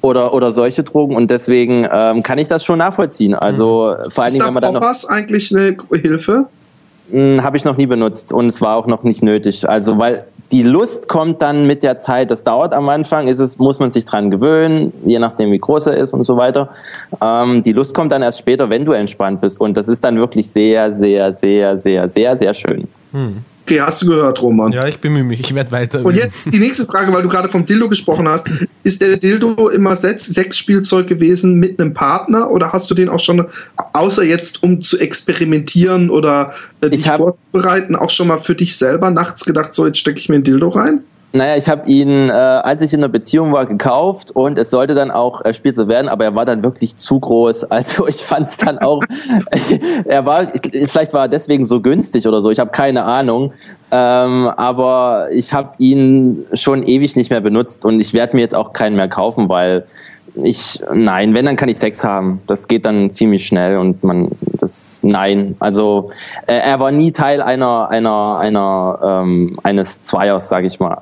oder solche Drogen und deswegen kann ich das schon nachvollziehen. Also vor allen Dingen, wenn man dann noch... Ist da eigentlich eine Hilfe? Habe ich noch nie benutzt und es war auch noch nicht nötig. Also, weil die Lust kommt dann mit der Zeit, das dauert am Anfang, muss man sich dran gewöhnen, je nachdem wie groß er ist und so weiter. Die Lust kommt dann erst später, wenn du entspannt bist und das ist dann wirklich sehr, sehr, sehr, sehr, sehr, sehr schön. Okay, hast du gehört, Roman? Ja, ich bemühe mich, ich werde weiter. Und jetzt ist die nächste Frage, weil du gerade vom Dildo gesprochen hast. Ist der Dildo immer selbst Sexspielzeug gewesen mit einem Partner oder hast du den auch schon, außer jetzt um zu experimentieren oder dich vorzubereiten, auch schon mal für dich selber nachts gedacht, so jetzt stecke ich mir einen Dildo rein? Naja, ich habe ihn, als ich in einer Beziehung war, gekauft und es sollte dann auch Spielzeug werden, aber er war dann wirklich zu groß. Also ich fand es dann auch, vielleicht war er deswegen so günstig oder so, ich habe keine Ahnung. Aber ich habe ihn schon ewig nicht mehr benutzt und ich werde mir jetzt auch keinen mehr kaufen, weil wenn, dann kann ich Sex haben. Das geht dann ziemlich schnell und er war nie Teil eines Zweiers, sage ich mal.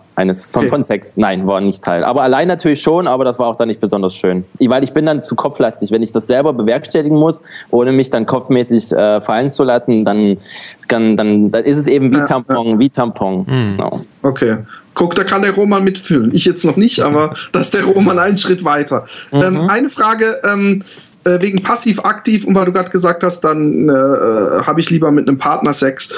Von Sex. Nein, war nicht Teil. Aber allein natürlich schon, aber das war auch dann nicht besonders schön. Weil ich bin dann zu kopflastig. Wenn ich das selber bewerkstelligen muss, ohne mich dann kopfmäßig fallen zu lassen, dann ist es eben wie Tampon. Wie Tampon. Genau. Okay. Guck, da kann der Roman mitfühlen. Ich jetzt noch nicht, aber da ist der Roman einen Schritt weiter. Eine Frage wegen passiv-aktiv und weil du gerade gesagt hast, dann habe ich lieber mit einem Partner Sex.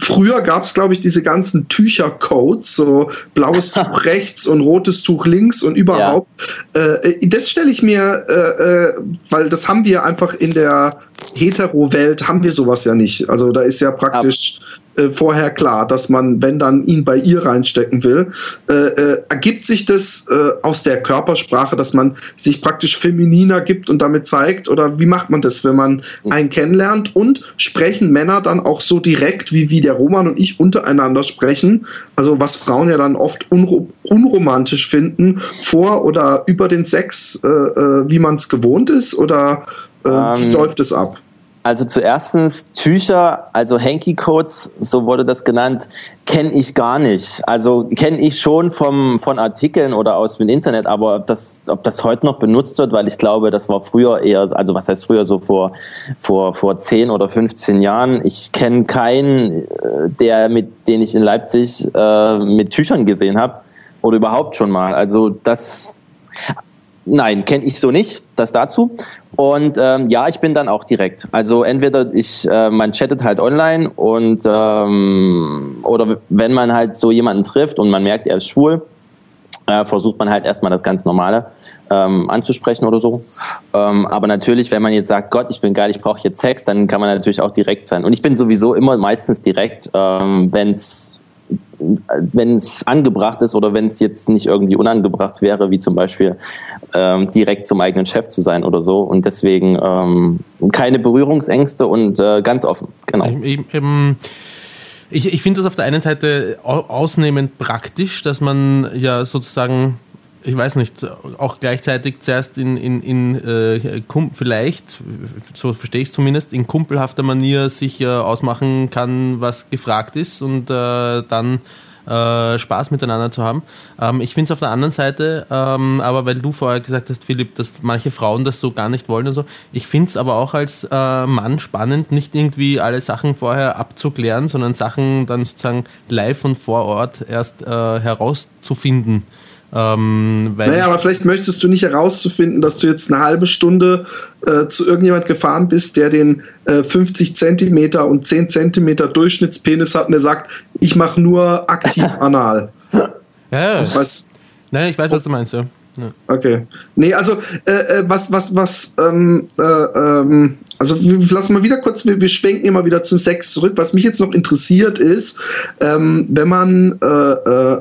Früher gab es, glaube ich, diese ganzen Tüchercodes, so blaues Tuch rechts und rotes Tuch links und überhaupt. Ja. Das stelle ich mir, weil das haben wir einfach in der Hetero-Welt haben wir sowas ja nicht. Also da ist ja praktisch vorher klar, dass man, wenn dann ihn bei ihr reinstecken will, ergibt sich das aus der Körpersprache, dass man sich praktisch femininer gibt und damit zeigt, oder wie macht man das, wenn man einen kennenlernt, und sprechen Männer dann auch so direkt, wie der Roman und ich untereinander sprechen, also was Frauen ja dann oft unromantisch finden, vor oder über den Sex, wie man es gewohnt ist, oder wie läuft es ab? Also zuerstens Tücher, also Hanky-Codes, so wurde das genannt, kenne ich gar nicht. Also kenne ich schon von Artikeln oder aus dem Internet, aber ob das heute noch benutzt wird, weil ich glaube, das war früher eher, also was heißt früher, so vor 10 oder 15 Jahren. Ich kenne keinen, den ich in Leipzig mit Tüchern gesehen habe oder überhaupt schon mal. Also das... Nein, kenne ich so nicht, das dazu. Und ja, ich bin dann auch direkt. Also entweder man chattet halt online und oder wenn man halt so jemanden trifft und man merkt, er ist schwul, versucht man halt erstmal das ganz Normale anzusprechen oder so. Aber natürlich, wenn man jetzt sagt, Gott, ich bin geil, ich brauche jetzt Sex, dann kann man natürlich auch direkt sein. Und ich bin sowieso immer meistens direkt, wenn es angebracht ist oder wenn es jetzt nicht irgendwie unangebracht wäre, wie zum Beispiel direkt zum eigenen Chef zu sein oder so, und deswegen keine Berührungsängste und ganz offen. Genau. Ich finde das auf der einen Seite ausnehmend praktisch, dass man ja sozusagen, ich weiß nicht, auch gleichzeitig zuerst vielleicht, so verstehe ich es zumindest, in kumpelhafter Manier sich ausmachen kann, was gefragt ist, und dann Spaß miteinander zu haben. Ich finde es auf der anderen Seite, aber weil du vorher gesagt hast, Philipp, dass manche Frauen das so gar nicht wollen und so, ich finde es aber auch als Mann spannend, nicht irgendwie alle Sachen vorher abzuklären, sondern Sachen dann sozusagen live und vor Ort erst herauszufinden. Naja, aber vielleicht möchtest du nicht herauszufinden, dass du jetzt eine halbe Stunde zu irgendjemand gefahren bist, der den 50 Zentimeter und 10 Zentimeter Durchschnittspenis hat und der sagt, ich mache nur aktiv anal. Ja. Naja, ich weiß, was du meinst, ja. Ja. Okay. Nee, also also wir schwenken immer wieder zum Sex zurück. Was mich jetzt noch interessiert ist, wenn man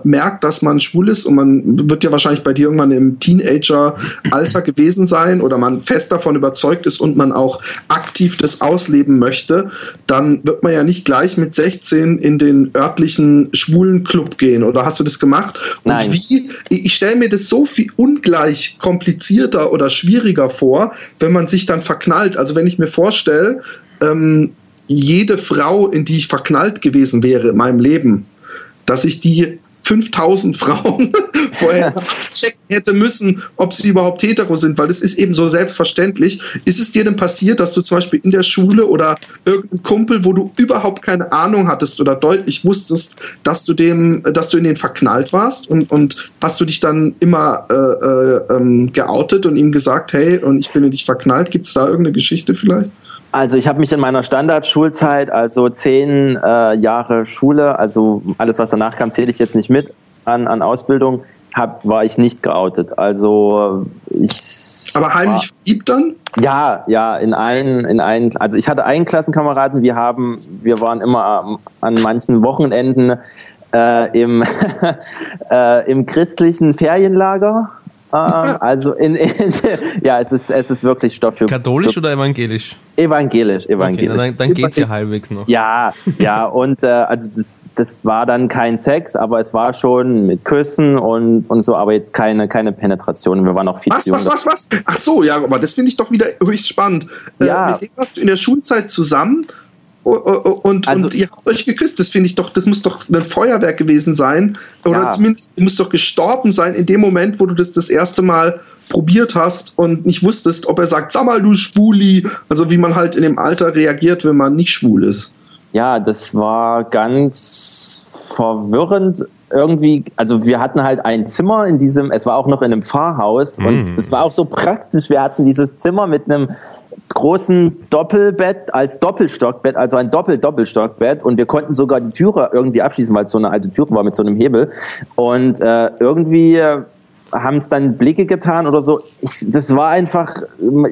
merkt, dass man schwul ist, und man wird ja wahrscheinlich bei dir irgendwann im Teenager-Alter gewesen sein oder man fest davon überzeugt ist und man auch aktiv das ausleben möchte, dann wird man ja nicht gleich mit 16 in den örtlichen schwulen Club gehen. Oder hast du das gemacht? Und nein. Ich stelle mir das so viel ungleich komplizierter oder schwieriger vor, wenn man sich dann verknallt. Also wenn ich mir vorstelle, jede Frau, in die ich verknallt gewesen wäre in meinem Leben, dass ich die 5000 Frauen vorher checken hätte müssen, ob sie überhaupt hetero sind, weil das ist eben so selbstverständlich. Ist es dir denn passiert, dass du zum Beispiel in der Schule oder irgendein Kumpel, wo du überhaupt keine Ahnung hattest oder deutlich wusstest, dass du in den verknallt warst, und hast du dich dann immer geoutet und ihm gesagt, hey, und ich bin in dich verknallt? Gibt es da irgendeine Geschichte vielleicht? Also ich habe mich in meiner Standardschulzeit, also 10 Jahre Schule, also alles, was danach kam, zähle ich jetzt nicht mit an Ausbildung, war ich nicht geoutet. Also ich... Aber heimlich verliebt dann? Ja, in einen. Also ich hatte einen Klassenkameraden, wir waren immer an manchen Wochenenden im christlichen Ferienlager. Also ja, es ist wirklich Stoff für... Katholisch oder evangelisch? Evangelisch. Okay, dann geht's ja halbwegs noch. Ja, und also das war dann kein Sex, aber es war schon mit Küssen und so, aber jetzt keine Penetration. Wir waren auch viel zu jung. Was? Ach so, ja, aber das finde ich doch wieder höchst spannend. Ja. Mit dem warst du in der Schulzeit zusammen und ihr habt euch geküsst. Das finde ich doch, das muss doch ein Feuerwerk gewesen sein. Oder zumindest, du musst doch gestorben sein in dem Moment, wo du das erste Mal probiert hast und nicht wusstest, ob er sagt, sag mal, du Schwuli. Also wie man halt in dem Alter reagiert, wenn man nicht schwul ist. Ja, das war ganz verwirrend irgendwie. Also wir hatten halt ein Zimmer in diesem, es war auch noch in einem Pfarrhaus, und das war auch so praktisch. Wir hatten dieses Zimmer mit einem großen Doppelbett als Doppelstockbett, also ein Doppelstockbett, und wir konnten sogar die Türe irgendwie abschließen, weil es so eine alte Türe war mit so einem Hebel, und irgendwie haben es dann Blicke getan oder so. Das war einfach,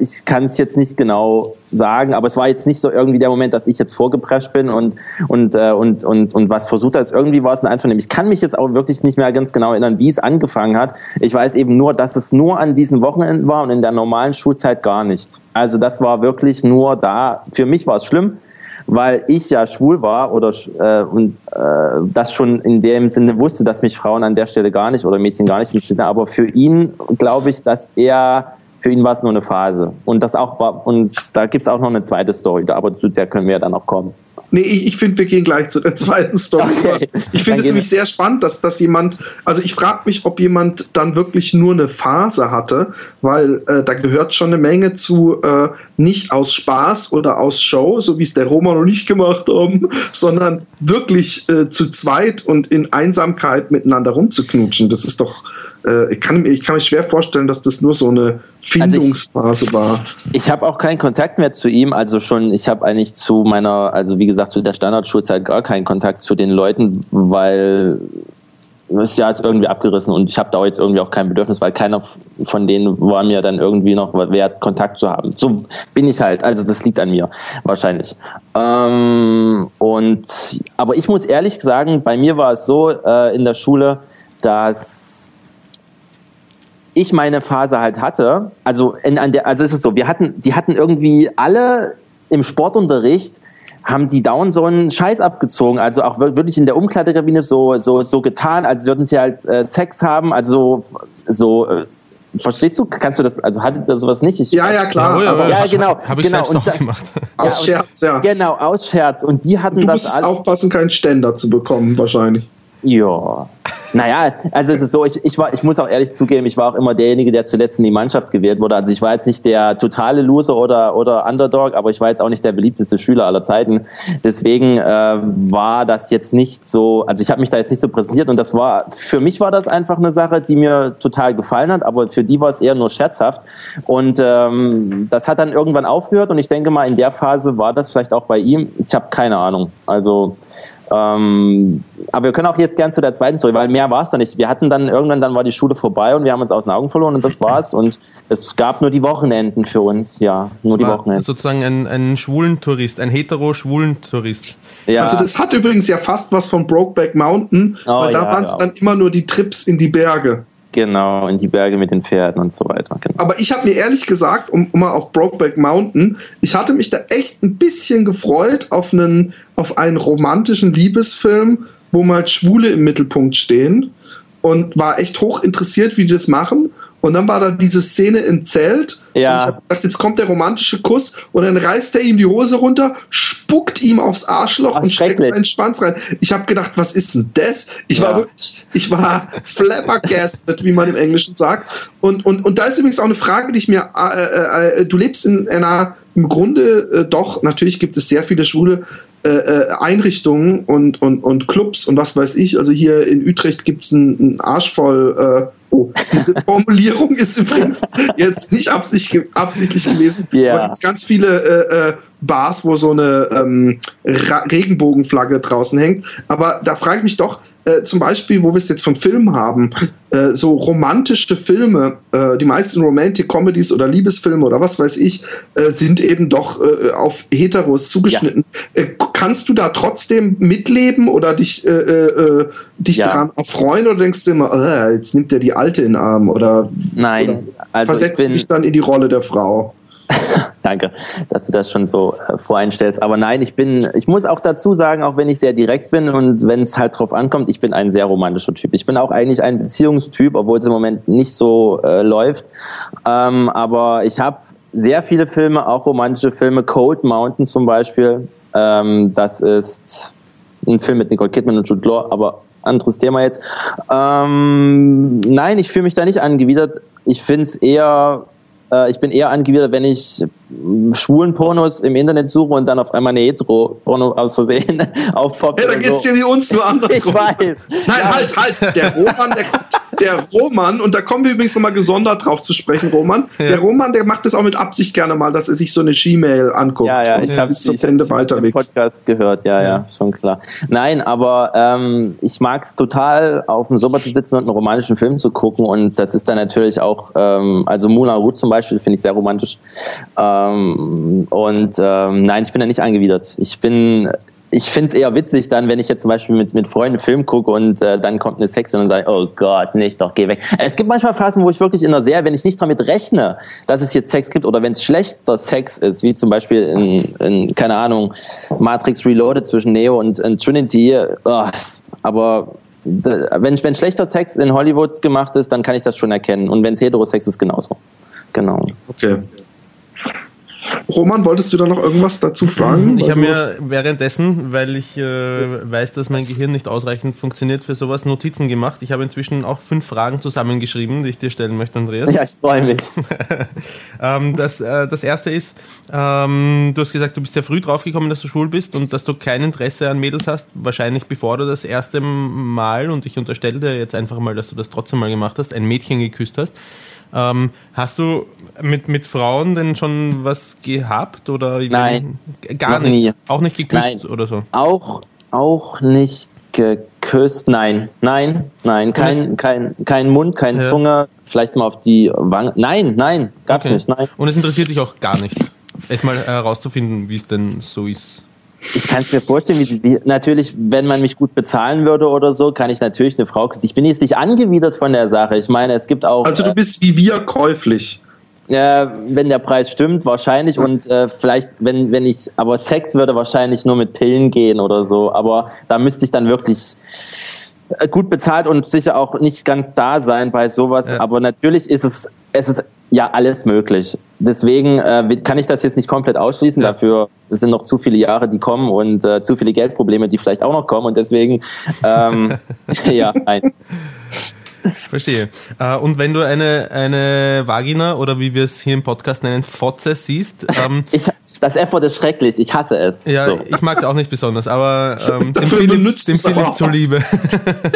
ich kann es jetzt nicht genau sagen, aber es war jetzt nicht so irgendwie der Moment, dass ich jetzt vorgeprescht bin und was versucht hat. Irgendwie war es ein Einvernehmen. Ich kann mich jetzt auch wirklich nicht mehr ganz genau erinnern, wie es angefangen hat. Ich weiß eben nur, dass es nur an diesem Wochenende war und in der normalen Schulzeit gar nicht. Also das war wirklich nur da. Für mich war es schlimm, weil ich ja schwul war oder das schon in dem Sinne wusste, dass mich Frauen an der Stelle gar nicht oder Mädchen gar nicht interessieren. Aber für ihn glaube ich, dass er, für ihn war es nur eine Phase. Und das auch war, und da gibt es auch noch eine zweite Story, aber zu der können wir ja dann auch kommen. Nee, ich finde, wir gehen gleich zu der zweiten Story. Okay. Ich finde es nämlich sehr spannend, dass jemand, also ich frage mich, ob jemand dann wirklich nur eine Phase hatte, weil da gehört schon eine Menge zu, nicht aus Spaß oder aus Show, so wie es der Roman und ich gemacht haben, sondern wirklich zu zweit und in Einsamkeit miteinander rumzuknutschen. Das ist doch, ich kann mir schwer vorstellen, dass das nur so eine Findungsphase war. Ich habe auch keinen Kontakt mehr zu ihm, ich habe eigentlich zu meiner, also wie gesagt, zu der Standardschulzeit gar keinen Kontakt zu den Leuten, weil das Jahr ist irgendwie abgerissen und ich habe da jetzt irgendwie auch kein Bedürfnis, weil keiner von denen war mir dann irgendwie noch wert, Kontakt zu haben. So bin ich halt, also das liegt an mir wahrscheinlich. Aber ich muss ehrlich sagen, bei mir war es so in der Schule, dass ich meine Phase halt hatte, es ist so, die hatten irgendwie alle im Sportunterricht, haben die dauernd so einen Scheiß abgezogen, also auch wirklich in der Umkleidekabine so getan, als würden sie halt Sex haben, also so verstehst du? Kannst du das, also hattet ihr sowas nicht? Ja, klar. Ja, genau. Habe ich selbst noch gemacht. Aus Scherz, ja. Genau, aus Scherz. Und die hatten das. Du musst aufpassen, keinen Ständer zu bekommen, wahrscheinlich. Ja, naja, also es ist so, ich muss auch ehrlich zugeben, ich war auch immer derjenige, der zuletzt in die Mannschaft gewählt wurde. Also ich war jetzt nicht der totale Loser oder Underdog, aber ich war jetzt auch nicht der beliebteste Schüler aller Zeiten. Deswegen war das jetzt nicht so, also ich habe mich da jetzt nicht so präsentiert und für mich war das einfach eine Sache, die mir total gefallen hat, aber für die war es eher nur scherzhaft. Und das hat dann irgendwann aufgehört und ich denke mal, in der Phase war das vielleicht auch bei ihm. Ich habe keine Ahnung, also... aber wir können auch jetzt gern zu der zweiten Story, weil mehr war es dann nicht. Wir hatten dann irgendwann, dann war die Schule vorbei und wir haben uns aus den Augen verloren und das war's. Und es gab nur die Wochenenden für uns, ja, nur die Wochenenden. Sozusagen ein schwulen Tourist, ein hetero-schwulen Tourist. Ja. Also das hat übrigens ja fast was von Brokeback Mountain, weil da waren es dann immer nur die Trips in die Berge. Genau, in die Berge mit den Pferden und so weiter. Genau. Aber ich habe mir ehrlich gesagt, um mal auf Brokeback Mountain, ich hatte mich da echt ein bisschen gefreut auf einen romantischen Liebesfilm, wo mal Schwule im Mittelpunkt stehen und war echt hoch interessiert, wie die das machen. Und dann war da diese Szene im Zelt. Ja. Und ich habe gedacht, jetzt kommt der romantische Kuss und dann reißt er ihm die Hose runter, spuckt ihm aufs Arschloch und steckt seinen Schwanz rein. Ich habe gedacht, was ist denn das? Ich war flabbergasted, wie man im Englischen sagt. Und da ist übrigens auch eine Frage, die ich mir, du lebst in einer, im Grunde doch, natürlich gibt es sehr viele schwule Einrichtungen und Clubs und was weiß ich. Also hier in Utrecht gibt es einen Arsch voll... Oh, diese Formulierung ist übrigens jetzt nicht absichtlich gewesen. Yeah. Aber es gibt ganz viele Bars, wo so eine Regenbogenflagge draußen hängt. Aber da frage ich mich doch, zum Beispiel, wo wir es jetzt vom Film haben, so romantische Filme, die meisten Romantic Comedies oder Liebesfilme oder was weiß ich, sind eben doch auf Heteros zugeschnitten. Ja. Kannst du da trotzdem mitleben oder dich daran erfreuen oder denkst du immer, jetzt nimmt der die Alte in den Arm oder, nein, oder also versetzt dich dann in die Rolle der Frau? Danke, dass du das schon so voreinstellst. Aber nein, ich muss auch dazu sagen, auch wenn ich sehr direkt bin und wenn es halt drauf ankommt, ich bin ein sehr romantischer Typ. Ich bin auch eigentlich ein Beziehungstyp, obwohl es im Moment nicht so läuft. Aber ich habe sehr viele Filme, auch romantische Filme. Cold Mountain zum Beispiel. Das ist ein Film mit Nicole Kidman und Jude Law, aber anderes Thema jetzt. Nein, ich fühle mich da nicht angewidert. Ich bin eher angewidert, wenn ich schwulen Pornos im Internet suche und dann auf einmal eine Hetero-Porno aus Versehen aufpoppt. Hey, dann geht's dir wie uns, nur andersrum. Ich weiß. Nein, halt. Der Roman, der kommt der Roman, und da kommen wir übrigens nochmal gesondert drauf zu sprechen, Roman, ja. Der Roman, der macht das auch mit Absicht gerne mal, dass er sich so eine Gmail anguckt. Ja, ja, ich habe es im Podcast gehört, ja, schon klar. Nein, aber ich mag es total, auf dem Sofa zu sitzen und einen romanischen Film zu gucken, und das ist dann natürlich auch, also Moulin Rouge zum Beispiel, finde ich sehr romantisch. Nein, ich bin da nicht angewidert. Ich finde es eher witzig dann, wenn ich jetzt zum Beispiel mit Freunden einen Film gucke und dann kommt eine Sexszene und dann sage ich, oh Gott, nicht, doch, geh weg. Es gibt manchmal Phasen, wo ich wirklich in einer Serie, wenn ich nicht damit rechne, dass es jetzt Sex gibt oder wenn es schlechter Sex ist, wie zum Beispiel in keine Ahnung, Matrix Reloaded zwischen Neo und Trinity, aber wenn schlechter Sex in Hollywood gemacht ist, dann kann ich das schon erkennen. Und wenn es Heterosex ist, genauso. Genau. Okay. Roman, wolltest du da noch irgendwas dazu fragen? Ich habe mir währenddessen, weil ich weiß, dass mein Gehirn nicht ausreichend funktioniert für sowas, Notizen gemacht. Ich habe inzwischen auch 5 Fragen zusammengeschrieben, die ich dir stellen möchte, Andreas. Ja, ich freue mich. Das erste ist, du hast gesagt, du bist sehr früh draufgekommen, dass du schwul bist und dass du kein Interesse an Mädels hast, wahrscheinlich bevor du das erste Mal, und ich unterstelle dir jetzt einfach mal, dass du das trotzdem mal gemacht hast, ein Mädchen geküsst hast. Hast du mit Frauen denn schon was gehabt? Oder? Nein, gar nicht. Nie. Auch nicht geküsst, nein. Oder so? Auch nicht geküsst, nein. Kein Mund, keine Zunge, vielleicht mal auf die Wange. Nein, gab's nicht. Nein. Und es interessiert dich auch gar nicht, erstmal herauszufinden, wie es denn so ist. Ich kann es mir vorstellen, natürlich, wenn man mich gut bezahlen würde oder so, kann ich natürlich eine Frau küssen. Ich bin jetzt nicht angewidert von der Sache. Ich meine, es gibt auch... Also du bist wie wir käuflich. Wenn der Preis stimmt, wahrscheinlich. Und vielleicht, wenn ich... Aber Sex würde wahrscheinlich nur mit Pillen gehen oder so. Aber da müsste ich dann wirklich... gut bezahlt und sicher auch nicht ganz da sein bei sowas, aber natürlich ist es ist ja alles möglich. Deswegen kann ich das jetzt nicht komplett ausschließen, dafür sind noch zu viele Jahre, die kommen, und zu viele Geldprobleme, die vielleicht auch noch kommen, und deswegen ja, nein. Verstehe. Und wenn du eine Vagina oder wie wir es hier im Podcast nennen, Fotze siehst... das F-Wort ist schrecklich, ich hasse es. Ja, so. Ich mag es auch nicht besonders, aber dem Philipp zuliebe.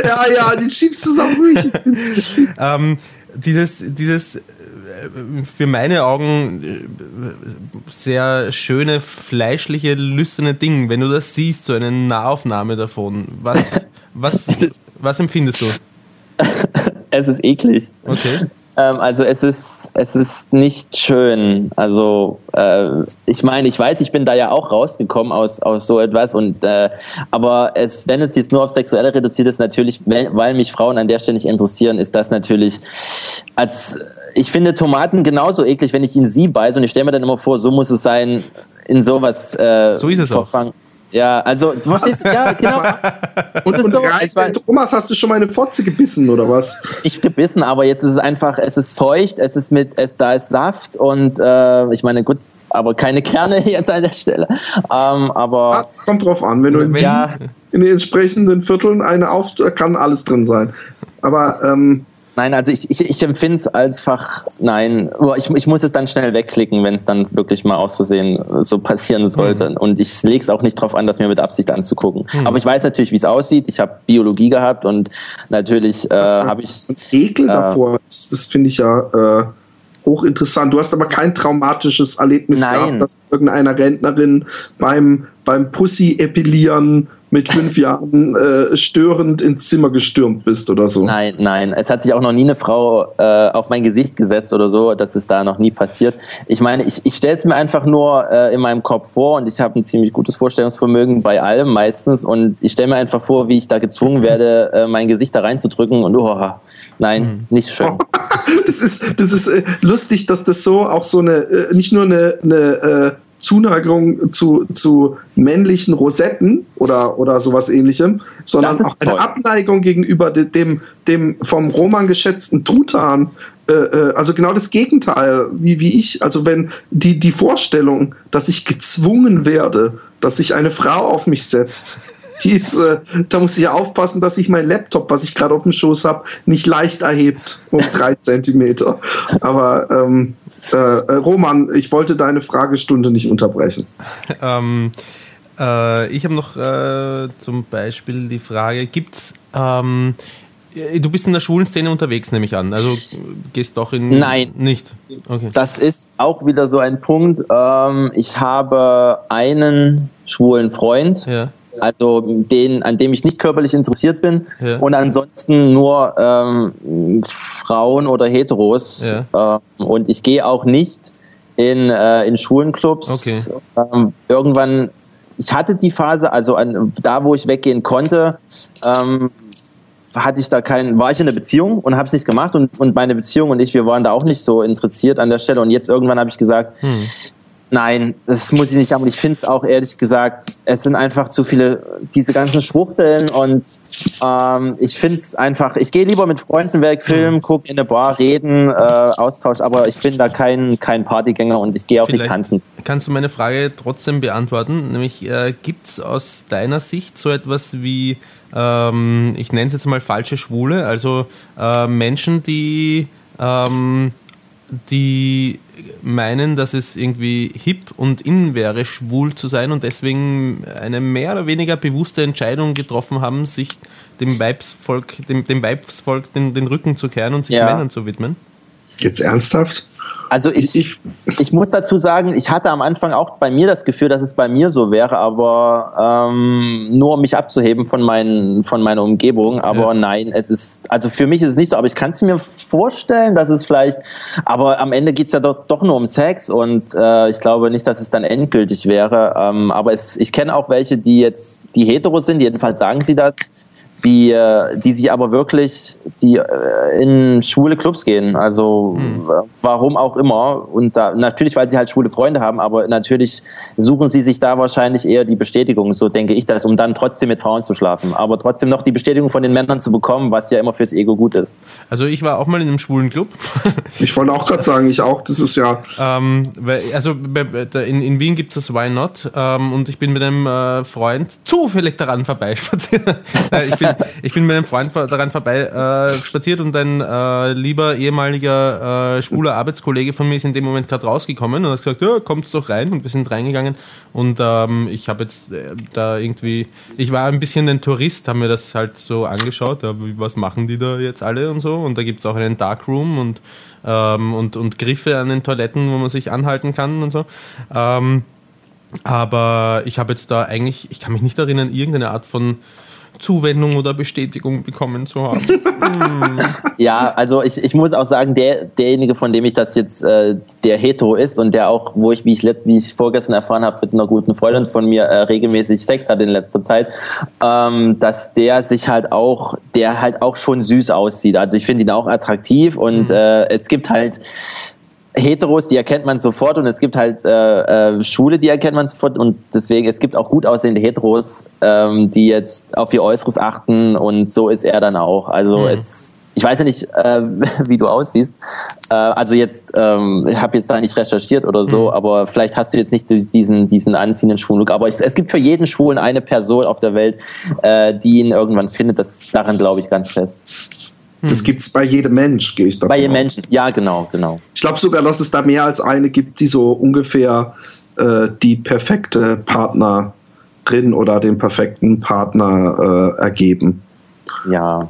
Ja, den schiebst du auch ruhig. Dieses für meine Augen sehr schöne, fleischliche, lüsterne Ding, wenn du das siehst, so eine Nahaufnahme davon, was empfindest du? Es ist eklig. Okay. Also es ist nicht schön. Also ich meine, ich weiß, ich bin da ja auch rausgekommen aus so etwas, und aber wenn es jetzt nur auf Sexuelle reduziert ist, natürlich, weil mich Frauen an der Stelle nicht interessieren, ist das natürlich ich finde Tomaten genauso eklig, wenn ich in sie beiße, und ich stelle mir dann immer vor, so muss es sein, in sowas so ist es verfangen. Auch. Ja, also, du verstehst, ja, genau. Und so, Thomas, hast du schon mal eine Fotze gebissen, oder was? Ich gebissen, aber jetzt ist es einfach, es ist feucht, da ist Saft, und ich meine, gut, aber keine Kerne jetzt an der Stelle. Aber es kommt drauf an, wenn du in den entsprechenden Vierteln kann alles drin sein. Aber, nein, also ich empfinde es einfach, nein, ich muss es dann schnell wegklicken, wenn es dann wirklich mal auszusehen so passieren sollte. Mhm. Und ich lege es auch nicht drauf an, das mir mit Absicht anzugucken. Mhm. Aber ich weiß natürlich, wie es aussieht. Ich habe Biologie gehabt, und natürlich habe ich... Ein Ekel davor, das finde ich ja... hochinteressant. Du hast aber kein traumatisches Erlebnis gehabt, dass irgendeiner Rentnerin beim Pussy-Epilieren mit 5 Jahren störend ins Zimmer gestürmt bist oder so. Nein. Es hat sich auch noch nie eine Frau auf mein Gesicht gesetzt oder so. Das ist da noch nie passiert. Ich meine, ich stelle es mir einfach nur in meinem Kopf vor, und ich habe ein ziemlich gutes Vorstellungsvermögen bei allem meistens, und ich stelle mir einfach vor, wie ich da gezwungen werde, mein Gesicht da reinzudrücken, und nicht schön. Das ist lustig, dass das so auch so eine, nicht nur eine Zuneigung zu männlichen Rosetten oder sowas ähnlichem, sondern auch eine Abneigung gegenüber dem vom Roman geschätzten Truthahn. Also genau das Gegenteil, wie ich. Also wenn die Vorstellung, dass ich gezwungen werde, dass sich eine Frau auf mich setzt, da muss ich ja aufpassen, dass sich mein Laptop, was ich gerade auf dem Schoß habe, nicht leicht erhebt um 3 Zentimeter. Aber Roman, ich wollte deine Fragestunde nicht unterbrechen. Ich habe noch zum Beispiel die Frage, gibt's Du bist in der schwulen Szene unterwegs, nehme ich an. Also gehst doch in... Nein. Nicht? Okay. Das ist auch wieder so ein Punkt. Ich habe einen schwulen Freund, ja. Also den, an dem ich nicht körperlich interessiert bin, ja. Und ansonsten nur Frauen oder Heteros. Ja. Und ich gehe auch nicht in Schwulenclubs. Okay. Irgendwann, ich hatte die Phase, also da, wo ich weggehen konnte, war ich in einer Beziehung und habe es nicht gemacht und meine Beziehung und ich, wir waren da auch nicht so interessiert an der Stelle und jetzt irgendwann habe ich gesagt, nein, das muss ich nicht haben und ich finde es auch ehrlich gesagt, es sind einfach zu viele, diese ganzen Schwuchteln und ich finde es einfach, ich gehe lieber mit Freunden weg, Film, gucke in eine Bar, reden, Austausch, aber ich bin da kein Partygänger und ich gehe auch nicht tanzen. Kannst du meine Frage trotzdem beantworten, nämlich gibt es aus deiner Sicht so etwas wie, ich nenne es jetzt mal falsche Schwule, also Menschen, die meinen, dass es irgendwie hip und in wäre, schwul zu sein und deswegen eine mehr oder weniger bewusste Entscheidung getroffen haben, sich dem Weibsvolk den Rücken zu kehren und sich Männern zu widmen. Jetzt ernsthaft? Also ich muss dazu sagen, ich hatte am Anfang auch bei mir das Gefühl, dass es bei mir so wäre, aber nur um mich abzuheben von meiner Umgebung, aber nein, es ist, also für mich ist es nicht so, aber ich kann es mir vorstellen, dass es vielleicht, aber am Ende geht es ja doch nur um Sex und ich glaube nicht, dass es dann endgültig wäre, aber ich kenne auch welche, die jetzt, die heteros sind, jedenfalls sagen sie das, die sich aber wirklich in schwule Clubs gehen, also warum auch immer und da, natürlich, weil sie halt schwule Freunde haben, aber natürlich suchen sie sich da wahrscheinlich eher die Bestätigung, so denke ich das, um dann trotzdem mit Frauen zu schlafen, aber trotzdem noch die Bestätigung von den Männern zu bekommen, was ja immer fürs Ego gut ist. Also ich war auch mal in einem schwulen Club. Ich wollte auch gerade sagen, ich auch, das ist ja... also in Wien gibt es das Why Not und ich bin mit einem Freund zufällig daran vorbeispaziert. Ich bin mit einem Freund daran vorbei spaziert und ein lieber ehemaliger schwuler Arbeitskollege von mir ist in dem Moment gerade rausgekommen und hat gesagt, ja, kommt doch rein, und wir sind reingegangen und ich habe jetzt da irgendwie, ich war ein bisschen ein Tourist, habe mir das halt so angeschaut, ja, was machen die da jetzt alle und so, und da gibt es auch einen Darkroom und Griffe an den Toiletten, wo man sich anhalten kann und so. Aber ich habe jetzt da eigentlich, ich kann mich nicht erinnern, irgendeine Art von Zuwendung oder Bestätigung bekommen zu haben. Ja, also ich muss auch sagen, derjenige, von dem ich das jetzt, der hetero ist und der auch, wie ich vorgestern erfahren habe, mit einer guten Freundin von mir regelmäßig Sex hat in letzter Zeit, dass der halt auch schon süß aussieht. Also ich finde ihn auch attraktiv und es gibt halt Heteros, die erkennt man sofort und es gibt halt Schwule, die erkennt man sofort und deswegen, es gibt auch gut aussehende Heteros, die jetzt auf ihr Äußeres achten und so ist er dann auch. Also ich weiß ja nicht, wie du aussiehst, also jetzt, ich habe jetzt da nicht recherchiert oder so, aber vielleicht hast du jetzt nicht diesen anziehenden schwulen Look, aber es gibt für jeden Schwulen eine Person auf der Welt, die ihn irgendwann findet, daran glaube ich ganz fest. Das gibt's bei jedem Mensch, gehe ich davon aus. Bei jedem Mensch, ja, genau. Ich glaube sogar, dass es da mehr als eine gibt, die so ungefähr die perfekte Partnerin oder den perfekten Partner ergeben. Ja.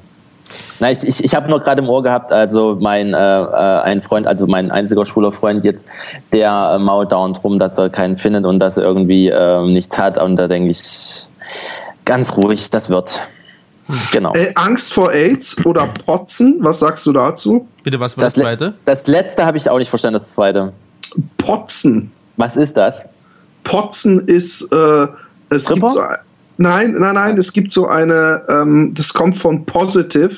Na, ich habe nur gerade im Ohr gehabt, also mein einziger schwuler Freund jetzt, der mault dauernd rum, dass er keinen findet und dass er irgendwie nichts hat. Und da denke ich, ganz ruhig, das wird... Genau. Angst vor AIDS oder Potzen, was sagst du dazu? Bitte, was war das Zweite? Das Letzte habe ich auch nicht verstanden, das Zweite. Potzen. Was ist das? Potzen ist... es gibt so, nein, es gibt so eine... das kommt von Positive...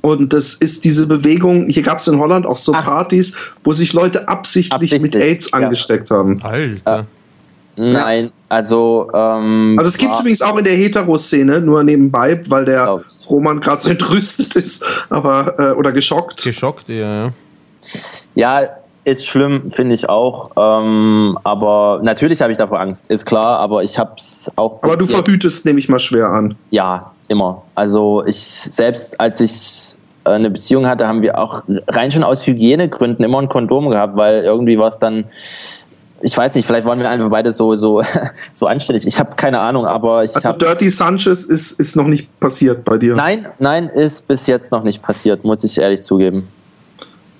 Und das ist diese Bewegung, hier gab es in Holland auch so Partys, wo sich Leute absichtlich mit AIDS angesteckt haben. Alter. Nein, also... also es gibt es übrigens auch in der Hetero-Szene, nur nebenbei, weil der Roman gerade so entrüstet ist, aber oder geschockt. Geschockt, ja. Ja, ist schlimm, finde ich auch. Aber natürlich habe ich davor Angst, ist klar, aber ich habe es auch... Aber du verhütest, nehme ich mal schwer an. Ja, immer. Also ich, selbst als ich eine Beziehung hatte, haben wir auch rein schon aus Hygienegründen immer ein Kondom gehabt, weil irgendwie war es dann... Ich weiß nicht, vielleicht waren wir einfach beide so anständig. Ich habe keine Ahnung, aber ich Also Dirty Sanchez ist noch nicht passiert bei dir? Nein, ist bis jetzt noch nicht passiert, muss ich ehrlich zugeben.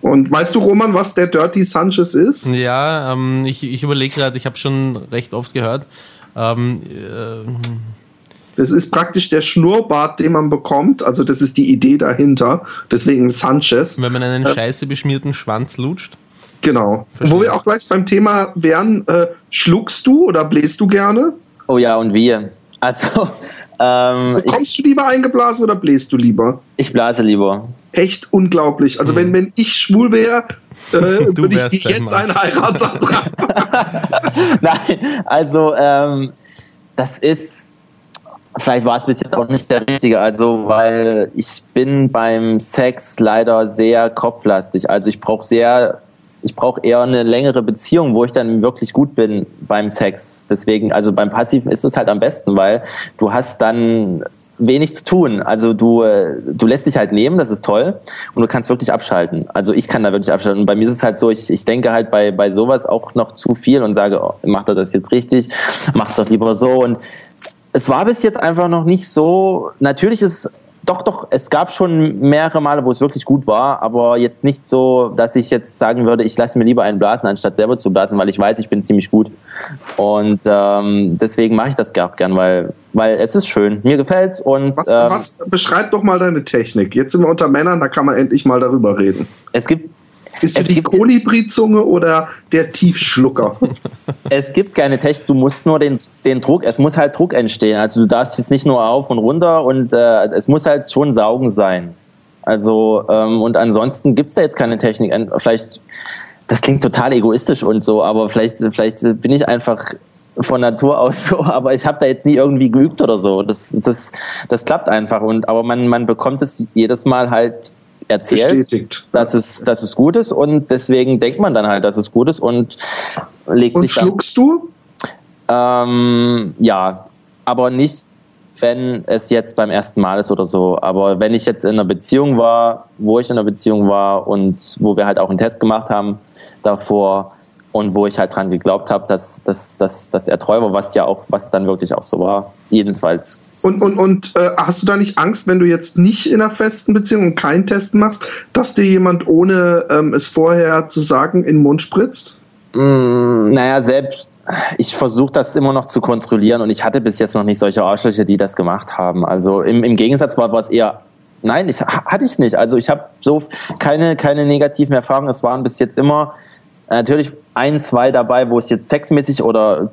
Und weißt du, Roman, was der Dirty Sanchez ist? Ja, ich überlege gerade, ich habe schon recht oft gehört. Das ist praktisch der Schnurrbart, den man bekommt. Also das ist die Idee dahinter. Deswegen Sanchez. Wenn man einen scheiße beschmierten Schwanz lutscht. Genau. Verstehen. Wo wir auch gleich beim Thema wären, schluckst du oder bläst du gerne? Oh ja, und wir. Also, Kommst du lieber eingeblasen oder bläst du lieber? Ich blase lieber. Echt unglaublich. Also wenn ich schwul wäre, würde ich dir jetzt einen Heiratsantrag machen. Nein, also das ist, vielleicht war es bis jetzt auch nicht der Richtige, also weil ich bin beim Sex leider sehr kopflastig. Also ich brauche eher eine längere Beziehung, wo ich dann wirklich gut bin beim Sex. Deswegen, also beim Passiven ist es halt am besten, weil du hast dann wenig zu tun. Also du lässt dich halt nehmen, das ist toll, und du kannst wirklich abschalten. Also ich kann da wirklich abschalten. Und bei mir ist es halt so, ich denke halt bei sowas auch noch zu viel und sage, oh, macht er das jetzt richtig? Macht's doch lieber so. Und es war bis jetzt einfach noch nicht so, natürlich ist es Doch, es gab schon mehrere Male, wo es wirklich gut war, aber jetzt nicht so, dass ich jetzt sagen würde, ich lasse mir lieber einen blasen, anstatt selber zu blasen, weil ich weiß, ich bin ziemlich gut. Und deswegen mache ich das gar gern, weil es ist schön, mir gefällt. Und was beschreib doch mal deine Technik. Jetzt sind wir unter Männern, da kann man endlich mal darüber reden. Ist es die Kolibri-Zunge oder der Tiefschlucker? Es gibt keine Technik, du musst nur den Druck, es muss halt Druck entstehen. Also du darfst jetzt nicht nur auf und runter und es muss halt schon saugen sein. Also und ansonsten gibt es da jetzt keine Technik. Vielleicht, das klingt total egoistisch und so, aber vielleicht bin ich einfach von Natur aus so, aber ich habe da jetzt nie irgendwie geübt oder so. Das klappt einfach, aber man bekommt es jedes Mal halt erzählt, bestätigt, dass es gut ist, und deswegen denkt man dann halt, dass es gut ist und legt sich dann... Und schluckst du? Ja, aber nicht, wenn es jetzt beim ersten Mal ist oder so, aber wenn ich jetzt in einer Beziehung war, und wo wir halt auch einen Test gemacht haben davor und wo ich halt dran geglaubt habe, dass er treu war, was dann wirklich auch so war, jedenfalls. Und hast du da nicht Angst, wenn du jetzt nicht in einer festen Beziehung und keinen Test machst, dass dir jemand, ohne es vorher zu sagen, in den Mund spritzt? Naja, selbst ich versuche das immer noch zu kontrollieren, und ich hatte bis jetzt noch nicht solche Arschlöcher, die das gemacht haben. Also im Gegensatz war es eher... Nein, hatte ich nicht. Also ich habe so keine negativen Erfahrungen. Es waren bis jetzt immer... Natürlich 1, 2 dabei, wo es jetzt sexmäßig oder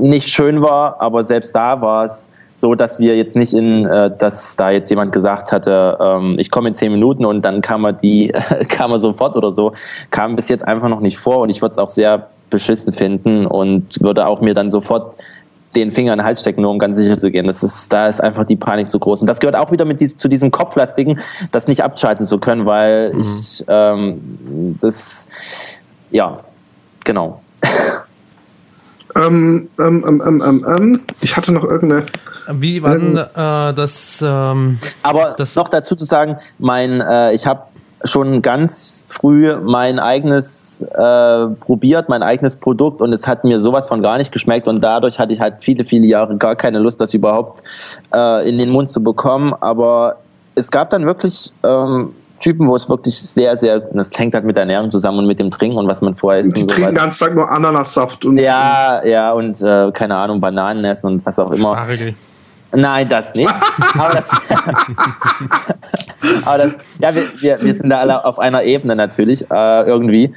nicht schön war, aber selbst da war es so, dass wir jetzt nicht dass da jetzt jemand gesagt hatte, ich komme in 10 Minuten und dann kam er sofort oder so, kam bis jetzt einfach noch nicht vor, und ich würde es auch sehr beschissen finden und würde auch mir dann sofort den Finger in den Hals stecken, nur um ganz sicher zu gehen. Da ist einfach die Panik zu groß. Und das gehört auch wieder zu diesem Kopflastigen, das nicht abschalten zu können, weil ich das... Ja, genau. Ich hatte noch irgendeine... Wie war denn das... Aber das noch dazu zu sagen, ich habe schon ganz früh mein eigenes probiert, mein eigenes Produkt, und es hat mir sowas von gar nicht geschmeckt, und dadurch hatte ich halt viele, viele Jahre gar keine Lust, das überhaupt in den Mund zu bekommen, aber es gab dann wirklich... Typen, wo es wirklich sehr, sehr, das hängt halt mit der Ernährung zusammen und mit dem Trinken und was man vorher isst. Die und so trinken den ganzen Tag nur Ananassaft. Und keine Ahnung, Bananen essen und was auch immer. Spargel. Nein, das nicht. Aber das ja, wir sind da alle auf einer Ebene natürlich, irgendwie.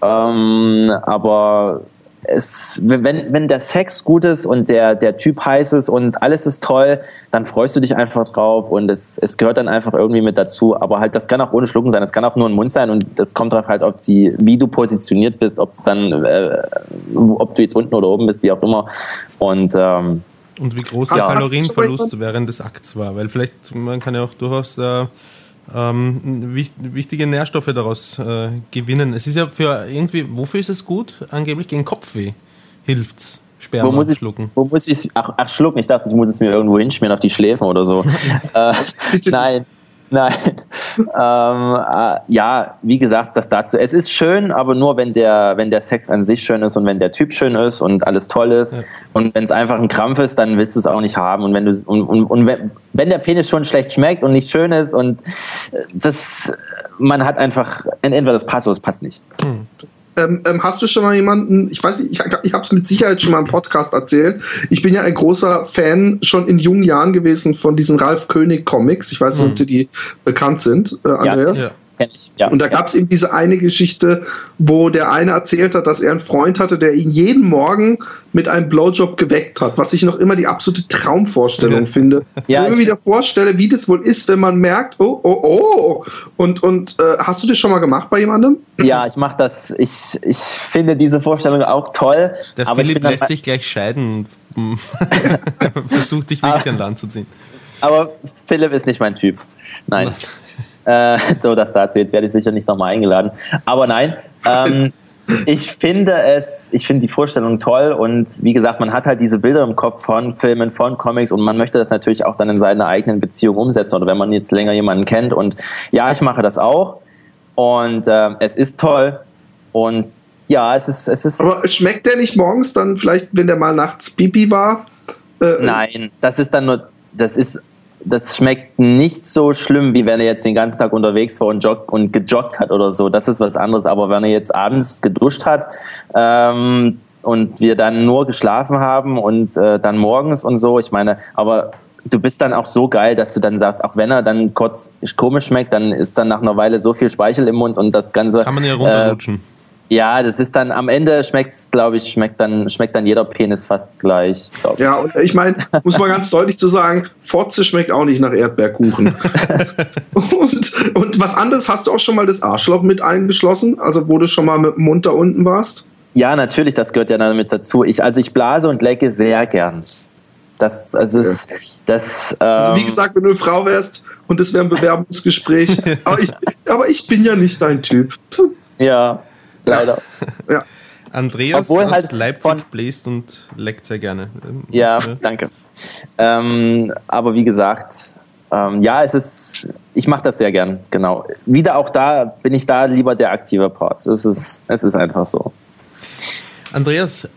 Aber es, wenn der Sex gut ist und der Typ heiß ist und alles ist toll, dann freust du dich einfach drauf, und es gehört dann einfach irgendwie mit dazu. Aber halt, das kann auch ohne Schlucken sein, das kann auch nur ein Mund sein, und das kommt drauf halt auf wie du positioniert bist, ob du jetzt unten oder oben bist, wie auch immer. Und wie groß der Kalorienverlust während des Akts war, weil vielleicht, man kann ja auch durchaus wichtige Nährstoffe daraus gewinnen. Es ist ja für irgendwie, wofür ist es gut? Angeblich gegen Kopfweh hilft's. Sperma schlucken. Wo muss ich? Ach, schlucken. Ich dachte, ich muss es mir irgendwo hinschmieren auf die Schläfen oder so. Nein. Ja, wie gesagt, das dazu. Es ist schön, aber nur wenn der Sex an sich schön ist und wenn der Typ schön ist und alles toll ist. Ja. Und wenn es einfach ein Krampf ist, dann willst du es auch nicht haben. Und wenn du wenn der Penis schon schlecht schmeckt und nicht schön ist und das, man hat einfach entweder das passt oder es passt nicht. Mhm. Hast du schon mal jemanden, ich weiß nicht, ich habe es mit Sicherheit schon mal im Podcast erzählt, ich bin ja ein großer Fan schon in jungen Jahren gewesen von diesen Ralf König Comics, ich weiß nicht, ob dir die bekannt sind, Andreas. Ja. Ja. Und da gab es eben diese eine Geschichte, wo der eine erzählt hat, dass er einen Freund hatte, der ihn jeden Morgen mit einem Blowjob geweckt hat, was ich noch immer die absolute Traumvorstellung finde. Ja, ich mir wieder vorstelle, wie das wohl ist, wenn man merkt, oh. Und hast du das schon mal gemacht bei jemandem? Ja, ich mache das. Ich finde diese Vorstellung auch toll. Der aber Philipp lässt sich gleich scheiden und versucht, dich wirklich an Land zu ziehen. Aber Philipp ist nicht mein Typ. Nein. So, das dazu. Jetzt werde ich sicher nicht nochmal eingeladen. Aber nein, ich finde die Vorstellung toll und wie gesagt, man hat halt diese Bilder im Kopf von Filmen, von Comics und man möchte das natürlich auch dann in seiner eigenen Beziehung umsetzen oder wenn man jetzt länger jemanden kennt und ja, ich mache das auch und es ist toll und ja, es ist... Aber schmeckt der nicht morgens dann vielleicht, wenn der mal nachts Pipi war? Nein, das schmeckt nicht so schlimm, wie wenn er jetzt den ganzen Tag unterwegs war und gejoggt hat oder so. Das ist was anderes. Aber wenn er jetzt abends geduscht hat und wir dann nur geschlafen haben und dann morgens und so, ich meine, aber du bist dann auch so geil, dass du dann sagst, auch wenn er dann kurz komisch schmeckt, dann ist dann nach einer Weile so viel Speichel im Mund und das Ganze... Kann man ja runterrutschen. Ja, das ist dann, am Ende schmeckt dann jeder Penis fast gleich. Ja, und ich meine, muss man ganz deutlich zu sagen, Fotze schmeckt auch nicht nach Erdbeerkuchen. und was anderes, hast du auch schon mal das Arschloch mit eingeschlossen? Also wo du schon mal mit dem Mund da unten warst? Ja, natürlich, das gehört ja damit dazu. Ich blase und lecke sehr gern. Also wie gesagt, wenn du eine Frau wärst und das wäre ein Bewerbungsgespräch, aber ich bin ja nicht dein Typ. Ja. Leider. Ja. Andreas aus halt Leipzig bläst und leckt sehr gerne. Ja, danke. Aber wie gesagt, ich mache das sehr gern, genau. Wieder auch da bin ich da lieber der aktive Part. Es ist einfach so. Andreas,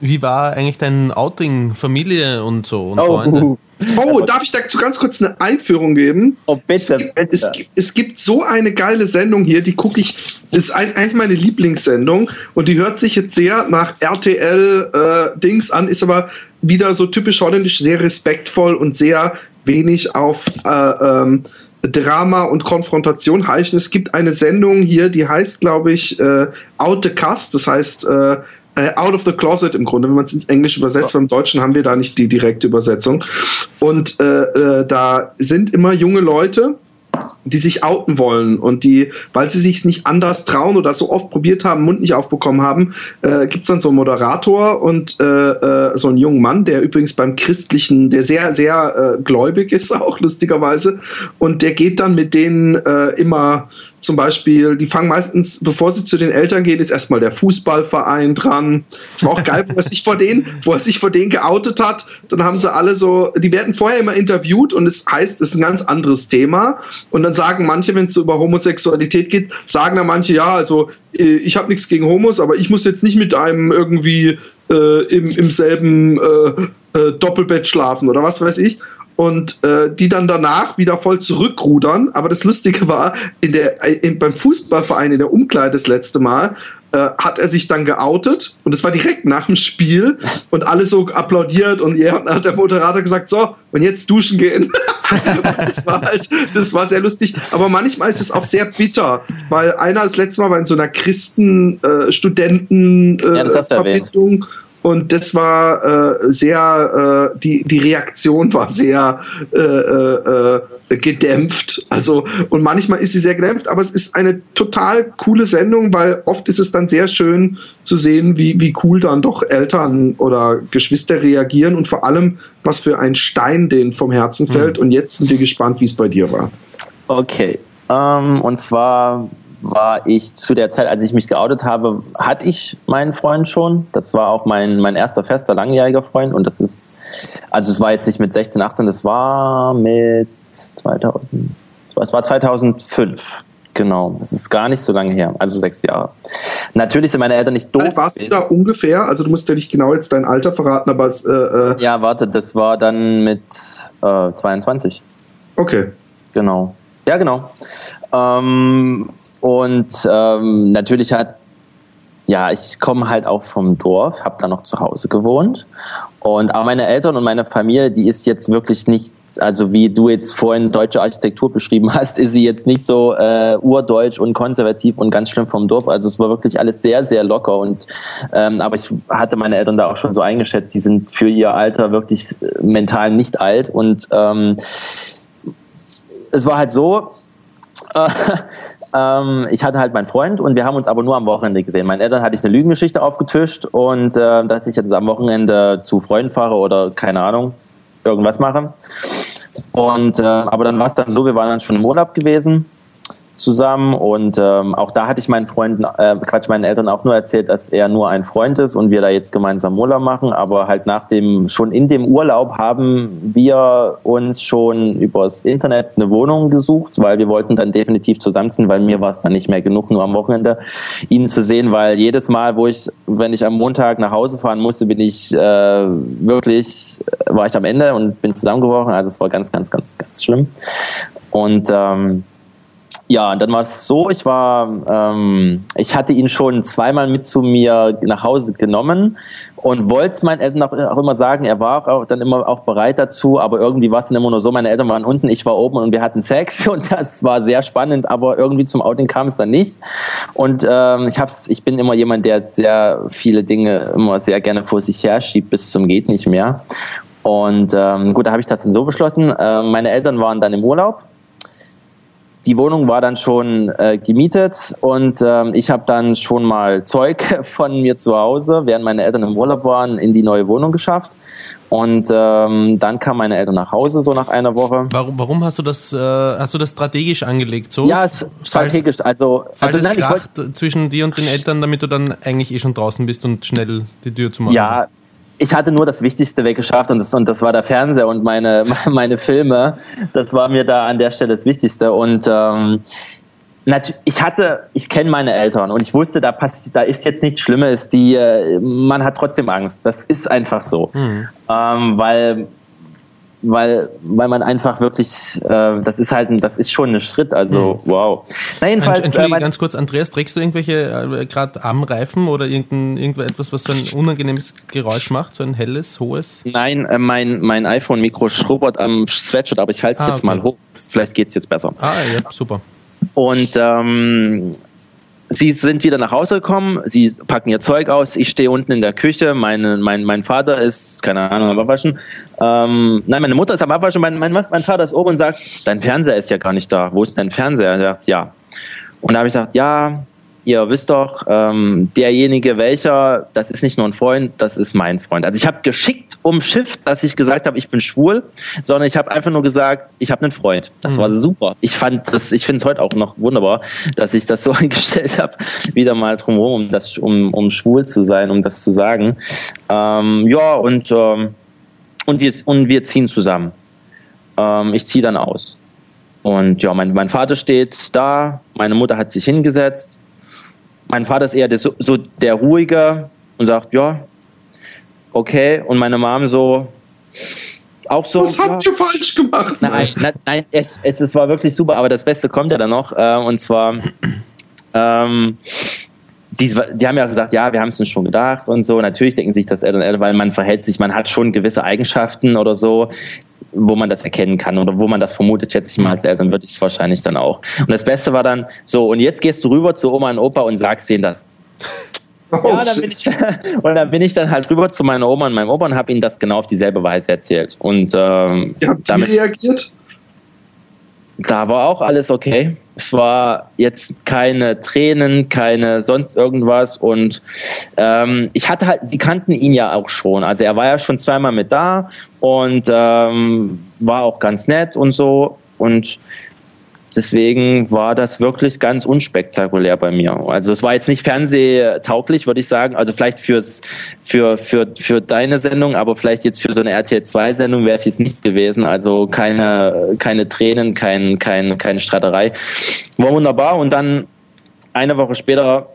wie war eigentlich dein Outing, Familie und so und Freunde? Oh, darf ich dazu ganz kurz eine Einführung geben? Oh, bitte. Es gibt so eine geile Sendung hier, die gucke ich, ist eigentlich meine Lieblingssendung und die hört sich jetzt sehr nach RTL-Dings an, ist aber wieder so typisch holländisch, sehr respektvoll und sehr wenig auf Drama und Konfrontation heißen. Es gibt eine Sendung hier, die heißt, glaube ich, Out the Cast, das heißt... Out of the Closet im Grunde, wenn man es ins Englische übersetzt, weil im Deutschen haben wir da nicht die direkte Übersetzung. Und da sind immer junge Leute, die sich outen wollen und die, weil sie sich nicht anders trauen oder so oft probiert haben, Mund nicht aufbekommen haben, gibt es dann so einen Moderator und so einen jungen Mann, der übrigens beim Christlichen, der sehr, sehr gläubig ist, auch lustigerweise, und der geht dann mit denen immer... Zum Beispiel, die fangen meistens, bevor sie zu den Eltern gehen, ist erstmal der Fußballverein dran. Das war auch geil, wo er sich vor denen geoutet hat. Dann haben sie alle so, die werden vorher immer interviewt und es heißt, es ist ein ganz anderes Thema. Und dann sagen manche, wenn es so über Homosexualität geht, sagen dann manche, ja, also ich habe nichts gegen Homos, aber ich muss jetzt nicht mit einem irgendwie im selben Doppelbett schlafen oder was weiß ich. Und die dann danach wieder voll zurückrudern. Aber das Lustige war, beim Fußballverein in der Umkleide das letzte Mal hat er sich dann geoutet. Und das war direkt nach dem Spiel. Und alle so applaudiert. Und hat der Moderator gesagt, so, und jetzt duschen gehen. Das war sehr lustig. Aber manchmal ist es auch sehr bitter. Weil einer das letzte Mal war in so einer Christen-Studenten-Verbindung. Und das war sehr, die Reaktion war sehr gedämpft. Also, und manchmal ist sie sehr gedämpft, aber es ist eine total coole Sendung, weil oft ist es dann sehr schön zu sehen, wie cool dann doch Eltern oder Geschwister reagieren und vor allem, was für ein Stein denen vom Herzen fällt. Und jetzt sind wir gespannt, wie es bei dir war. Okay, und zwar... war ich zu der Zeit, als ich mich geoutet habe, hatte ich meinen Freund schon. Das war auch mein erster fester, langjähriger Freund. Und das ist, also es war jetzt nicht mit 16, 18, das war mit 2000, Es war 2005, genau. Das ist gar nicht so lange her, also 6 Jahre. Natürlich sind meine Eltern nicht doof. Also warst du da ungefähr? Also du musst ja nicht genau jetzt dein Alter verraten, aber es... ja, warte, das war dann mit 22. Okay. Genau. Ja, genau. Natürlich hat... Ja, ich komme halt auch vom Dorf, habe da noch zu Hause gewohnt. Und auch meine Eltern und meine Familie, die ist jetzt wirklich nicht, also wie du jetzt vorhin deutsche Architektur beschrieben hast, ist sie jetzt nicht so urdeutsch und konservativ und ganz schlimm vom Dorf. Also es war wirklich alles sehr, sehr locker. Und aber ich hatte meine Eltern da auch schon so eingeschätzt, die sind für ihr Alter wirklich mental nicht alt. Und es war halt so... ich hatte halt meinen Freund und wir haben uns aber nur am Wochenende gesehen. Meinen Eltern hatte ich eine Lügengeschichte aufgetischt und dass ich jetzt am Wochenende zu Freunden fahre oder keine Ahnung, irgendwas mache. Und aber dann war es dann so, wir waren dann schon im Urlaub gewesen zusammen und auch da hatte ich meinen Eltern auch nur erzählt, dass er nur ein Freund ist und wir da jetzt gemeinsam Urlaub machen, aber halt schon in dem Urlaub haben wir uns schon übers Internet eine Wohnung gesucht, weil wir wollten dann definitiv zusammenziehen, weil mir war es dann nicht mehr genug, nur am Wochenende ihn zu sehen, weil jedes Mal, wenn ich am Montag nach Hause fahren musste, war ich am Ende und bin zusammengebrochen, also es war ganz, ganz, ganz, ganz schlimm. Und ja, und dann war es so, ich hatte ihn schon zweimal mit zu mir nach Hause genommen und wollte meinen Eltern auch immer sagen, er war auch dann immer auch bereit dazu, aber irgendwie war es dann immer nur so, meine Eltern waren unten, ich war oben und wir hatten Sex und das war sehr spannend, aber irgendwie zum Outing kam es dann nicht. Und ich bin immer jemand, der sehr viele Dinge immer sehr gerne vor sich her schiebt, bis zum geht nicht mehr. Und gut, da habe ich das dann so beschlossen. Meine Eltern waren dann im Urlaub. Die Wohnung war dann schon gemietet und ich habe dann schon mal Zeug von mir zu Hause, während meine Eltern im Urlaub waren, in die neue Wohnung geschafft. Und dann kamen meine Eltern nach Hause, so nach einer Woche. Warum hast du das strategisch angelegt? So? Ja, strategisch. Falls es kracht zwischen dir und den Eltern, damit du dann eigentlich eh schon draußen bist und schnell die Tür zu machen. Ja, ich hatte nur das Wichtigste weggeschafft und das war der Fernseher und meine Filme. Das war mir da an der Stelle das Wichtigste. Und ich kenne meine Eltern und ich wusste, da ist jetzt nichts Schlimmes. Man hat trotzdem Angst. Das ist einfach so, weil man einfach wirklich, das ist schon ein Schritt, also wow. Na, jedenfalls, Entschuldige, ganz kurz, Andreas, trägst du irgendwelche, gerade Armreifen oder irgendetwas, was so ein unangenehmes Geräusch macht, so ein helles, hohes? Nein, mein iPhone-Mikro schrubbert am Sweatshirt, aber ich halte es jetzt mal hoch, vielleicht geht es jetzt besser. Ah, ja, super. Und sie sind wieder nach Hause gekommen, sie packen ihr Zeug aus, ich stehe unten in der Küche, mein Vater ist, keine Ahnung, am Abwaschen. Nein, meine Mutter ist am Abwaschen, mein Vater ist oben und sagt, dein Fernseher ist ja gar nicht da, wo ist dein Fernseher? Er sagt, ja. Und da habe ich gesagt, ja, ihr wisst doch, das ist nicht nur ein Freund, das ist mein Freund. Also ich habe geschickt umschifft, dass ich gesagt habe, ich bin schwul, sondern ich habe einfach nur gesagt, ich habe einen Freund. Das war super. Ich finde es heute auch noch wunderbar, dass ich das so eingestellt habe, wieder mal drumherum, um schwul zu sein, um das zu sagen. Wir ziehen zusammen. Ich ziehe dann aus. Und ja, mein Vater steht da, meine Mutter hat sich hingesetzt. Mein Vater ist eher der Ruhige und sagt, ja, okay. Und meine Mom auch so. Was habt ihr falsch gemacht? Nein, es war wirklich super, aber das Beste kommt ja dann noch. Und zwar, die haben ja gesagt, ja, wir haben es uns schon gedacht und so. Natürlich denken sich das Eltern, weil man verhält sich, man hat schon gewisse Eigenschaften oder so, wo man das erkennen kann oder wo man das vermutet, schätze ich mal, als Eltern würde ich es wahrscheinlich dann auch. Und das Beste war dann so, und jetzt gehst du rüber zu Oma und Opa und sagst denen das. Ja, dann bin ich dann halt rüber zu meiner Oma und meinem Opa und habe ihnen das genau auf dieselbe Weise erzählt. Und haben die reagiert? Da war auch alles okay. Es war jetzt keine Tränen, keine sonst irgendwas. Und ich hatte halt, sie kannten ihn ja auch schon. Also er war ja schon zweimal mit da und war auch ganz nett und so. Und Deswegen war das wirklich ganz unspektakulär bei mir. Also es war jetzt nicht fernsehtauglich, würde ich sagen. Also vielleicht für deine Sendung, aber vielleicht jetzt für so eine RTL2-Sendung wäre es jetzt nichts gewesen. Also keine Tränen, keine Streiterei. War wunderbar. Und dann eine Woche später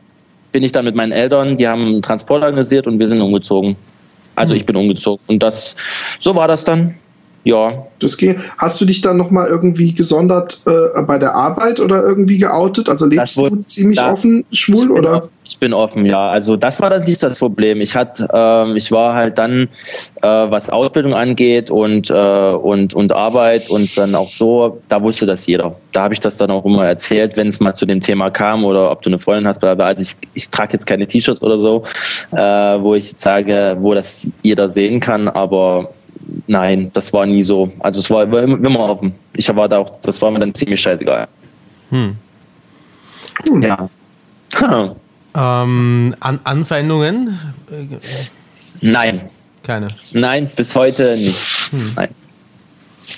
bin ich dann mit meinen Eltern, die haben einen Transport organisiert und wir sind umgezogen. Also ich bin umgezogen. Und das, so war das dann. Ja. Das ging. Hast du dich dann nochmal irgendwie gesondert bei der Arbeit oder irgendwie geoutet? Also lebst du ziemlich offen schwul, oder? Ich bin offen, ja. Also das war das nicht das Problem. Ich war halt dann, was Ausbildung angeht und Arbeit und dann auch so, da wusste das jeder. Da habe ich das dann auch immer erzählt, wenn es mal zu dem Thema kam oder ob du eine Freundin hast. Also ich trage jetzt keine T-Shirts oder so, wo ich sage, wo das jeder sehen kann, aber nein, das war nie so. Also es war immer offen. Ich war da auch, das war mir dann ziemlich scheißegal. Ja. An Anfeindungen? Nein. Keine? Nein, bis heute nicht. Nein.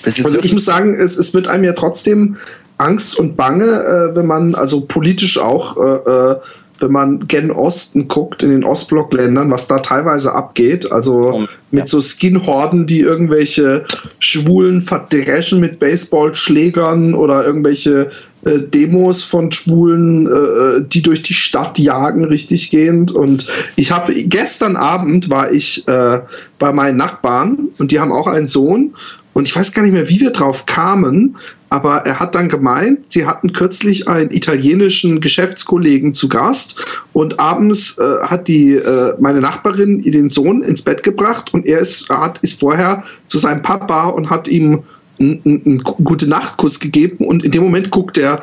Also ich muss sagen, es wird einem ja trotzdem Angst und Bange, wenn man, also politisch auch, wenn man gen Osten guckt, in den Ostblockländern, was da teilweise abgeht, also mit so Skinhorden, die irgendwelche Schwulen verdreschen mit Baseballschlägern oder irgendwelche Demos von Schwulen, die durch die Stadt jagen, richtig gehend. Und ich habe gestern Abend war ich bei meinen Nachbarn und die haben auch einen Sohn und ich weiß gar nicht mehr, wie wir drauf kamen, aber er hat dann gemeint, sie hatten kürzlich einen italienischen Geschäftskollegen zu Gast und abends hat meine Nachbarin den Sohn ins Bett gebracht und er ist vorher zu seinem Papa und hat ihm einen Gute-Nacht-Kuss gegeben und in dem Moment guckt der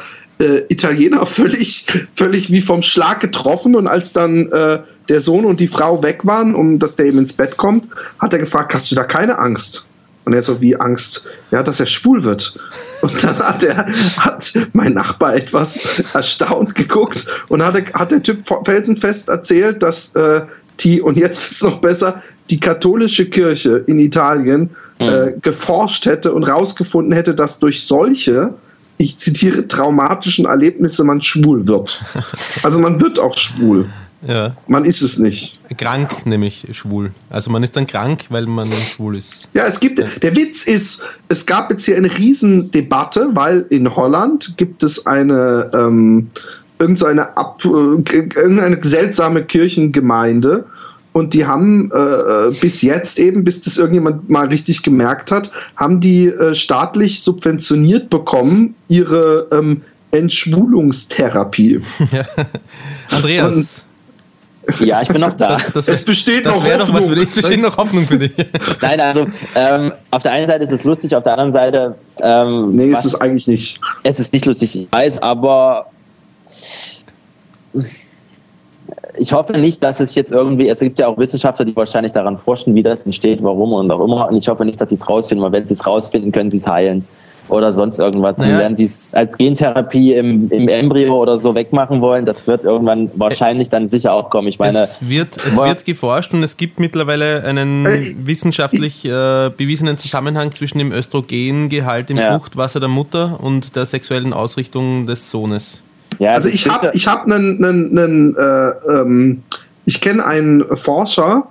Italiener völlig wie vom Schlag getroffen und als dann der Sohn und die Frau weg waren, um dass der eben ins Bett kommt, hat er gefragt, hast du da keine Angst? Und er so, wie Angst? Ja, dass er schwul wird. Und dann hat mein Nachbar etwas erstaunt geguckt und hat der Typ felsenfest erzählt, dass und jetzt wird es noch besser, die katholische Kirche in Italien geforscht hätte und rausgefunden hätte, dass durch solche, ich zitiere, traumatischen Erlebnisse man schwul wird. Also man wird auch schwul. Ja. Man ist es nicht. Krank, nämlich schwul. Also man ist dann krank, weil man schwul ist. Ja, der Witz ist, es gab jetzt hier eine Riesendebatte, weil in Holland gibt es eine irgendeine seltsame Kirchengemeinde und die haben bis jetzt eben, bis das irgendjemand mal richtig gemerkt hat, haben die staatlich subventioniert bekommen, ihre Entschwulungstherapie. Andreas. Ja, ich bin noch da. Es besteht noch Hoffnung für dich. Nein, also auf der einen Seite ist es lustig, auf der anderen Seite... nee, es ist eigentlich nicht. Es ist nicht lustig, ich weiß, aber ich hoffe nicht, dass es jetzt irgendwie... Es gibt ja auch Wissenschaftler, die wahrscheinlich daran forschen, wie das entsteht, warum und auch immer. Und ich hoffe nicht, dass sie es rausfinden, weil wenn sie es rausfinden, können sie es heilen. Oder sonst irgendwas. Dann werden sie es als Gentherapie im Embryo oder so wegmachen wollen. Das wird irgendwann wahrscheinlich dann sicher auch kommen. Ich meine, es wird geforscht und es gibt mittlerweile einen wissenschaftlich bewiesenen Zusammenhang zwischen dem Östrogengehalt im Fruchtwasser der Mutter und der sexuellen Ausrichtung des Sohnes. Ja, also ich kenne einen Forscher,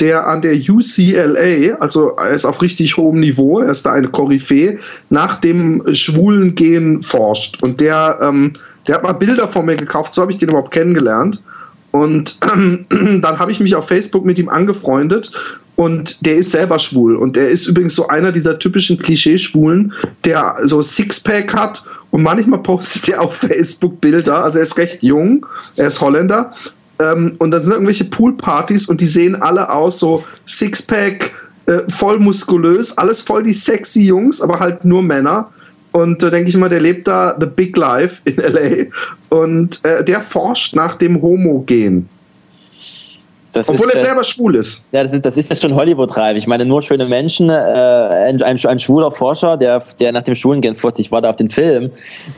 der an der UCLA, also er ist auf richtig hohem Niveau, er ist da eine Koryphäe, nach dem schwulen Gen forscht. Und der hat mal Bilder von mir gekauft, so habe ich den überhaupt kennengelernt. Und dann habe ich mich auf Facebook mit ihm angefreundet und der ist selber schwul. Und er ist übrigens so einer dieser typischen Klischee-Schwulen, der so Sixpack hat und manchmal postet er auf Facebook Bilder, also er ist recht jung, er ist Holländer. Und dann sind irgendwelche Poolpartys und die sehen alle aus, so Sixpack, voll muskulös, alles voll die sexy Jungs, aber halt nur Männer. Und da denke ich mal, der lebt da the big life in L.A. Und der forscht nach dem Homo-Gen. Obwohl er selber schwul ist. Ja, das ist ja schon Hollywood-reif. Ich meine, nur schöne Menschen, ein schwuler Forscher, der nach dem schwulen Gen forscht. Ich warte auf den Film.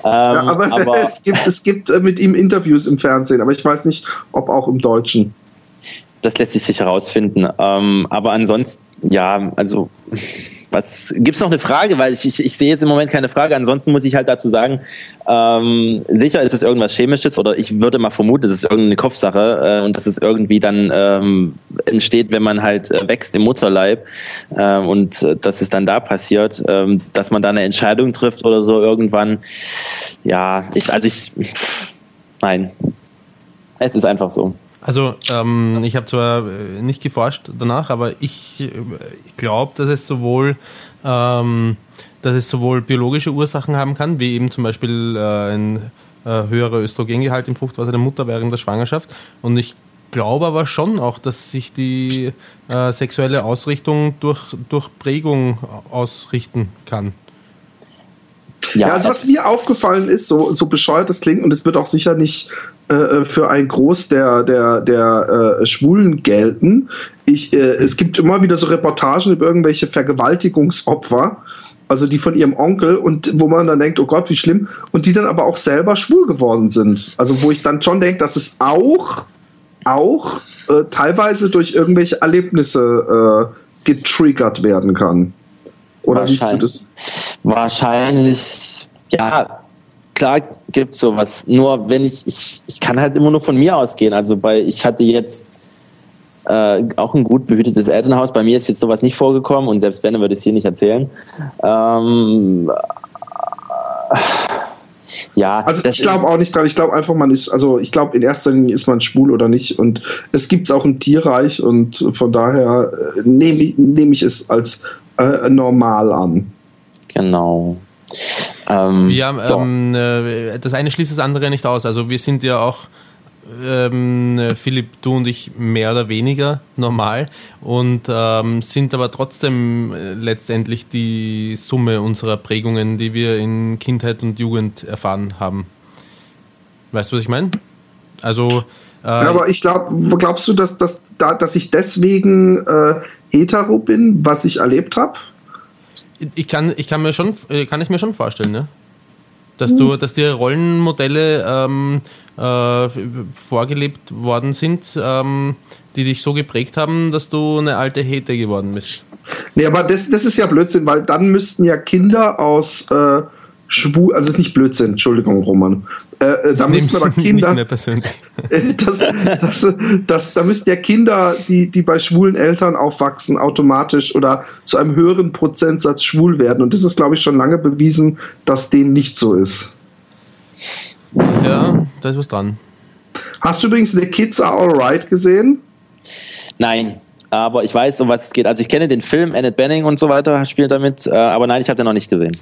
Ja, aber es gibt mit ihm Interviews im Fernsehen, aber ich weiß nicht, ob auch im Deutschen. das lässt sich sicher herausfinden. Aber ansonsten, ja, also was gibt's noch eine Frage? Weil ich sehe jetzt im Moment keine Frage. Ansonsten muss ich halt dazu sagen, sicher ist es irgendwas Chemisches, oder ich würde mal vermuten, es ist irgendeine Kopfsache und dass es irgendwie dann entsteht, wenn man halt wächst im Mutterleib und dass es dann da passiert, dass man da eine Entscheidung trifft oder so irgendwann. Ja, nein. Es ist einfach so. Also ich habe zwar nicht geforscht danach, aber ich glaube, dass es sowohl biologische Ursachen haben kann, wie eben zum Beispiel ein höherer Östrogengehalt im Fruchtwasser der Mutter während der Schwangerschaft. Und ich glaube aber schon auch, dass sich die sexuelle Ausrichtung durch Prägung ausrichten kann. Ja, also was mir aufgefallen ist, so bescheuert das klingt, und es wird auch sicher nicht für einen Groß der Schwulen gelten. Es gibt immer wieder so Reportagen über irgendwelche Vergewaltigungsopfer, also die von ihrem Onkel, und wo man dann denkt, oh Gott, wie schlimm, und die dann aber auch selber schwul geworden sind. Also wo ich dann schon denke, dass es auch teilweise durch irgendwelche Erlebnisse getriggert werden kann. Oder siehst du das? Wahrscheinlich, ja, klar gibt es sowas. Nur wenn ich kann halt immer nur von mir ausgehen. Also ich hatte jetzt auch ein gut behütetes Elternhaus. Bei mir ist jetzt sowas nicht vorgekommen, und selbst wenn, würde ich es hier nicht erzählen. Ja, also ich glaube auch nicht dran. Ich glaube einfach, ich glaube in erster Linie ist man schwul oder nicht. Und es gibt es auch im Tierreich, und von daher nehme ich es als normal an. Genau. Das eine schließt das andere nicht aus. Also wir sind ja auch, Philipp, du und ich, mehr oder weniger normal und sind aber trotzdem letztendlich die Summe unserer Prägungen, die wir in Kindheit und Jugend erfahren haben. Weißt du, was ich meine? Also aber ich glaube, glaubst du, dass ich deswegen hetero bin, was ich erlebt habe? Ich kann ich mir schon vorstellen, ne? Dass dir Rollenmodelle vorgelebt worden sind, die dich so geprägt haben, dass du eine alte Hete geworden bist. Nee, aber das ist ja Blödsinn, weil dann müssten ja Kinder aus schwul, also es ist nicht Blödsinn, Entschuldigung, Roman. Da müssten aber Kinder, nicht mehr persönlich. Da müssten ja Kinder, die bei schwulen Eltern aufwachsen, automatisch oder zu einem höheren Prozentsatz schwul werden. Und das ist, glaube ich, schon lange bewiesen, dass dem nicht so ist. Ja, da ist was dran. Hast du übrigens The Kids Are Alright gesehen? Nein. Aber ich weiß, um was es geht. Also ich kenne den Film, Annette Bening und so weiter spielt damit. Aber nein, ich habe den noch nicht gesehen.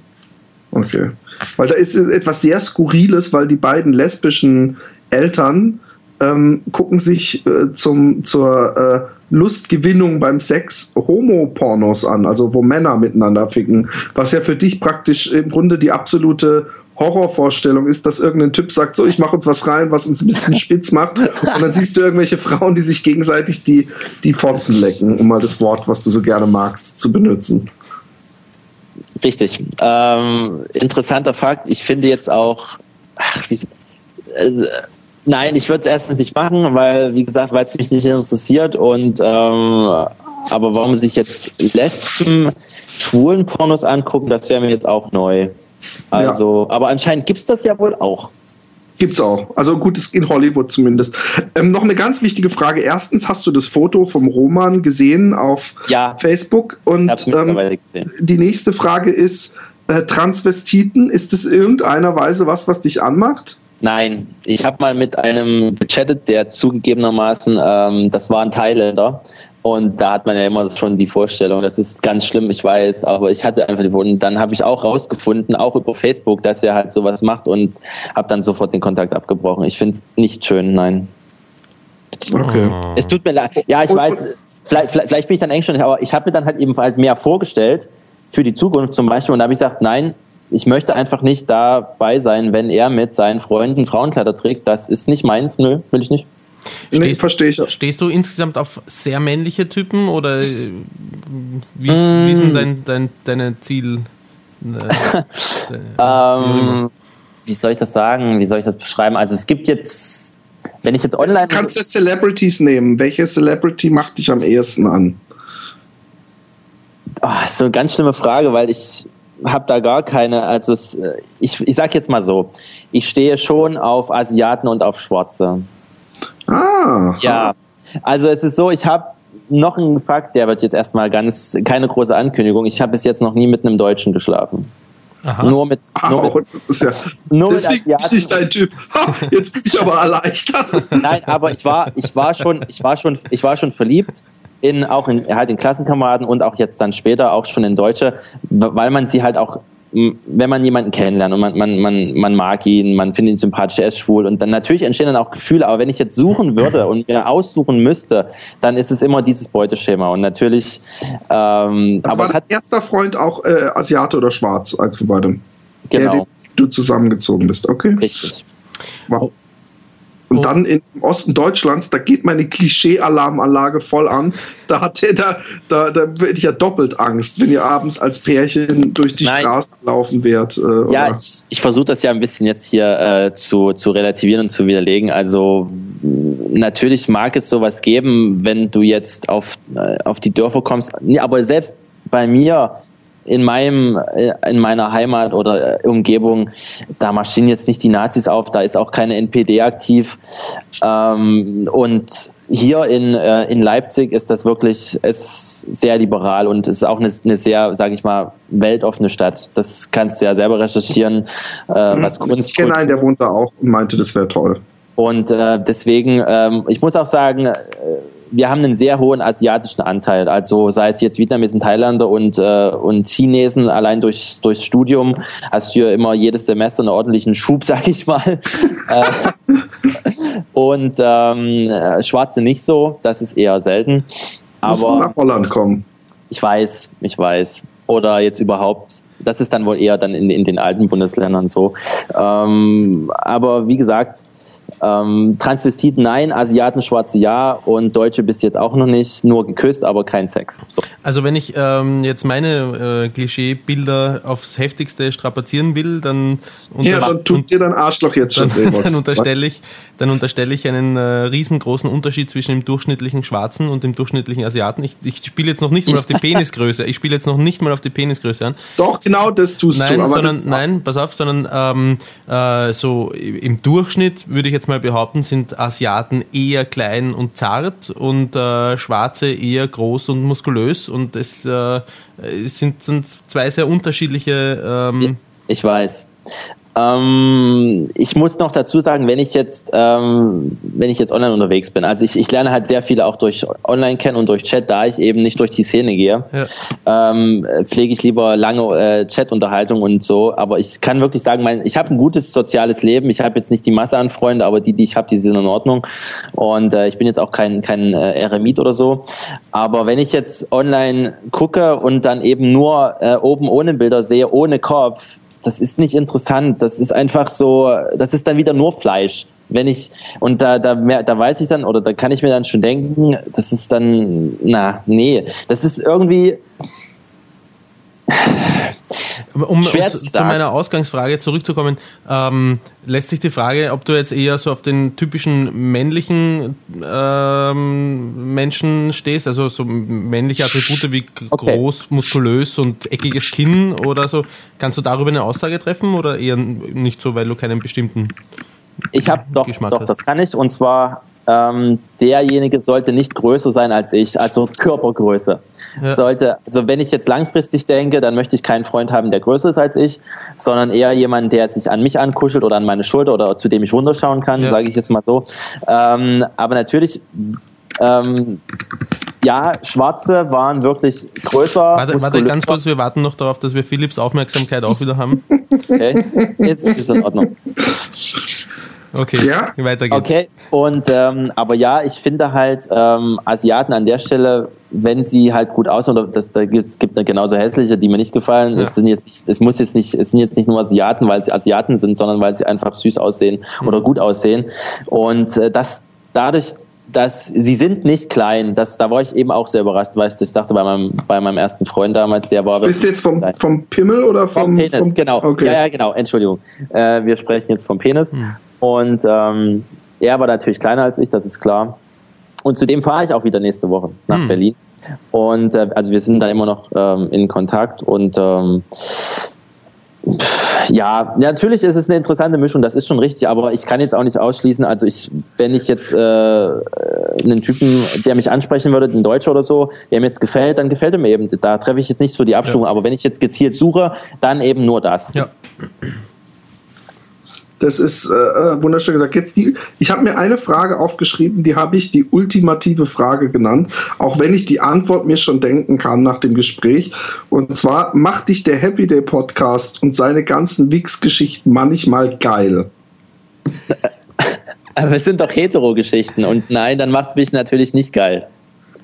Okay. Weil da ist etwas sehr Skurriles, weil die beiden lesbischen Eltern gucken sich zur Lustgewinnung beim Sex Homopornos an, also wo Männer miteinander ficken, was ja für dich praktisch im Grunde die absolute Horrorvorstellung ist, dass irgendein Typ sagt, so, ich mache uns was rein, was uns ein bisschen spitz macht, und dann siehst du irgendwelche Frauen, die sich gegenseitig die Forzen lecken, um mal das Wort, was du so gerne magst, zu benutzen. Richtig. Interessanter Fakt. Ich finde jetzt auch, nein, ich würde es erstens nicht machen, weil, wie gesagt, weil es mich nicht interessiert, und aber warum sich jetzt Lesben schwulen Pornos angucken, das wäre mir jetzt auch neu. Also, ja. Aber anscheinend gibt's das ja wohl auch. Gibt's auch. Also gut, in Hollywood zumindest. Noch eine ganz wichtige Frage. Erstens, hast du das Foto vom Roman gesehen auf Facebook? Und die nächste Frage ist, Transvestiten, ist das in irgendeiner Weise was dich anmacht? Nein, ich habe mal mit einem gechattet, der zugegebenermaßen, das war ein Thailänder, und da hat man ja immer schon die Vorstellung, das ist ganz schlimm, ich weiß, aber ich hatte einfach die Wunden. Dann habe ich auch rausgefunden, auch über Facebook, dass er halt sowas macht, und habe dann sofort den Kontakt abgebrochen. Ich finde es nicht schön, nein. Okay. Es tut mir leid. Ja, ich weiß, vielleicht bin ich dann engstirnig, aber ich habe mir dann halt eben halt mehr vorgestellt für die Zukunft zum Beispiel, und da habe ich gesagt, nein, ich möchte einfach nicht dabei sein, wenn er mit seinen Freunden Frauenkleider trägt. Das ist nicht meins, nö, will ich nicht. Nee, verstehe ich. Stehst du insgesamt auf sehr männliche Typen, oder wie sind deine Ziele? Wie soll ich das sagen? Wie soll ich das beschreiben? Also es gibt jetzt Wenn ich jetzt online... Du kannst ja Celebrities nehmen. Welche Celebrity macht dich am ehesten an? Oh, das ist eine ganz schlimme Frage, weil ich habe da gar keine... Also ich sag jetzt mal so, ich stehe schon auf Asiaten und auf Schwarze. Ah. Ja, also es ist so, ich habe noch einen Fakt, der wird jetzt erstmal ganz... Keine große Ankündigung. Ich habe bis jetzt noch nie mit einem Deutschen geschlafen. Aha. Nur mit das ist ja, nur deswegen bin ich nicht dein Typ. Ha, jetzt bin ich aber erleichtert. Nein, aber ich war schon verliebt in Klassenkameraden und auch jetzt dann später auch schon in Deutsche, weil man sie halt auch, wenn man jemanden kennenlernt und man mag ihn, man findet ihn sympathisch, er ist schwul und dann natürlich entstehen dann auch Gefühle, aber wenn ich jetzt suchen würde und mir aussuchen müsste, dann ist es immer dieses Beuteschema und natürlich also aber war dein erster Freund auch Asiate oder Schwarz, als wir beide? Genau. Der, den du zusammengezogen bist, okay. Richtig. Wow. Und dann im Osten Deutschlands, da geht meine Klischee-Alarmanlage voll an. Da hätte ich ja doppelt Angst, wenn ihr abends als Pärchen durch die Straße laufen werdet. Ja, ich versuche das ja ein bisschen jetzt hier zu relativieren und zu widerlegen. Also natürlich mag es sowas geben, wenn du jetzt auf die Dörfer kommst. Aber selbst bei mir... in meiner Heimat oder Umgebung, da marschieren jetzt nicht die Nazis auf, da ist auch keine NPD aktiv. Und hier in Leipzig ist das wirklich sehr liberal und ist auch eine sehr, sage ich mal, weltoffene Stadt. Das kannst du ja selber recherchieren. Was Kunst. Ich kenne einen, der wohnt da auch und meinte, das wäre toll. Und deswegen, ich muss auch sagen, wir haben einen sehr hohen asiatischen Anteil, also sei es jetzt Vietnamesen, Thailänder und Chinesen, allein durchs Studium hast du ja immer jedes Semester einen ordentlichen Schub, sag ich mal. Und Schwarze nicht so, das ist eher selten. Aber musst du nach Holland kommen. Ich weiß. Oder jetzt überhaupt, das ist dann wohl eher dann in den alten Bundesländern so. Aber wie gesagt, Transvestiten nein, Asiaten, Schwarze ja und Deutsche bis jetzt auch noch nicht, nur geküsst, aber kein Sex. So. Also wenn ich jetzt meine Klischeebilder aufs Heftigste strapazieren will, dann tut dir dein Arschloch jetzt schon. Dann unterstelle ich einen riesengroßen Unterschied zwischen dem durchschnittlichen Schwarzen und dem durchschnittlichen Asiaten. Ich spiele jetzt noch nicht mal auf die Penisgröße. an. Doch, genau das tust du. So im Durchschnitt würde ich jetzt mal behaupten, sind Asiaten eher klein und zart und Schwarze eher groß und muskulös und es sind zwei sehr unterschiedliche... Ich weiß. Ich muss noch dazu sagen, wenn ich jetzt online unterwegs bin, also ich lerne halt sehr viele auch durch online kennen und durch Chat, da ich eben nicht durch die Szene gehe, ja. Pflege ich lieber lange Chat-Unterhaltung und so, aber ich kann wirklich sagen, ich habe ein gutes soziales Leben, ich habe jetzt nicht die Masse an Freunden, aber die ich habe, die sind in Ordnung und ich bin jetzt auch kein Eremit oder so, aber wenn ich jetzt online gucke und dann eben nur oben ohne Bilder sehe, ohne Kopf, das ist nicht interessant, das ist einfach so, das ist dann wieder nur Fleisch. Da weiß ich dann, oder da kann ich mir dann schon denken, das ist dann, das ist irgendwie schwer zu sagen. Meiner Ausgangsfrage zurückzukommen, lässt sich die Frage, ob du jetzt eher so auf den typischen männlichen Menschen stehst, also so männliche Attribute wie groß, muskulös und eckiges Kinn oder so, kannst du darüber eine Aussage treffen oder eher nicht so, weil du keinen bestimmten Geschmack hast? Das kann ich und zwar... derjenige sollte nicht größer sein als ich, also Körpergröße. Ja. Also wenn ich jetzt langfristig denke, dann möchte ich keinen Freund haben, der größer ist als ich, sondern eher jemanden, der sich an mich ankuschelt oder an meine Schulter oder zu dem ich runterschauen kann, sage ich jetzt mal so. Aber natürlich, Schwarze waren wirklich größer. Warte, ganz kurz, wir warten noch darauf, dass wir Philipps Aufmerksamkeit auch wieder haben. Okay, ist in Ordnung. Okay, ja. Weiter geht's. Okay, und aber ja, ich finde halt Asiaten an der Stelle, wenn sie halt gut aussehen, oder gibt eine genauso hässliche, die mir nicht gefallen. Ja. Es sind jetzt nicht nur Asiaten, weil sie Asiaten sind, sondern weil sie einfach süß aussehen oder gut aussehen. Und dadurch, dass sie sind nicht klein, da war ich eben auch sehr überrascht, weil ich dachte, bei meinem ersten Freund damals, der war... Bist du jetzt vom Pimmel oder vom... Penis, genau. Okay. Ja, genau, Entschuldigung. Wir sprechen jetzt vom Penis. Und Er war natürlich kleiner als ich, das ist klar. Und zudem fahre ich auch wieder nächste Woche nach Berlin. Und also wir sind da immer noch in Kontakt. Und ja, natürlich ist es eine interessante Mischung, das ist schon richtig, aber ich kann jetzt auch nicht ausschließen, also wenn ich jetzt einen Typen, der mich ansprechen würde, ein Deutscher oder so, der mir jetzt gefällt, dann gefällt er mir eben, da treffe ich jetzt nicht so die Abstimmung, aber wenn ich jetzt gezielt suche, dann eben nur das. Ja. Das ist wunderschön gesagt. Jetzt ich habe mir eine Frage aufgeschrieben, die habe ich die ultimative Frage genannt, auch wenn ich die Antwort mir schon denken kann nach dem Gespräch. Und zwar, macht dich der Happy Day Podcast und seine ganzen Wix-Geschichten manchmal geil? Aber es sind doch Hetero-Geschichten und nein, dann macht es mich natürlich nicht geil.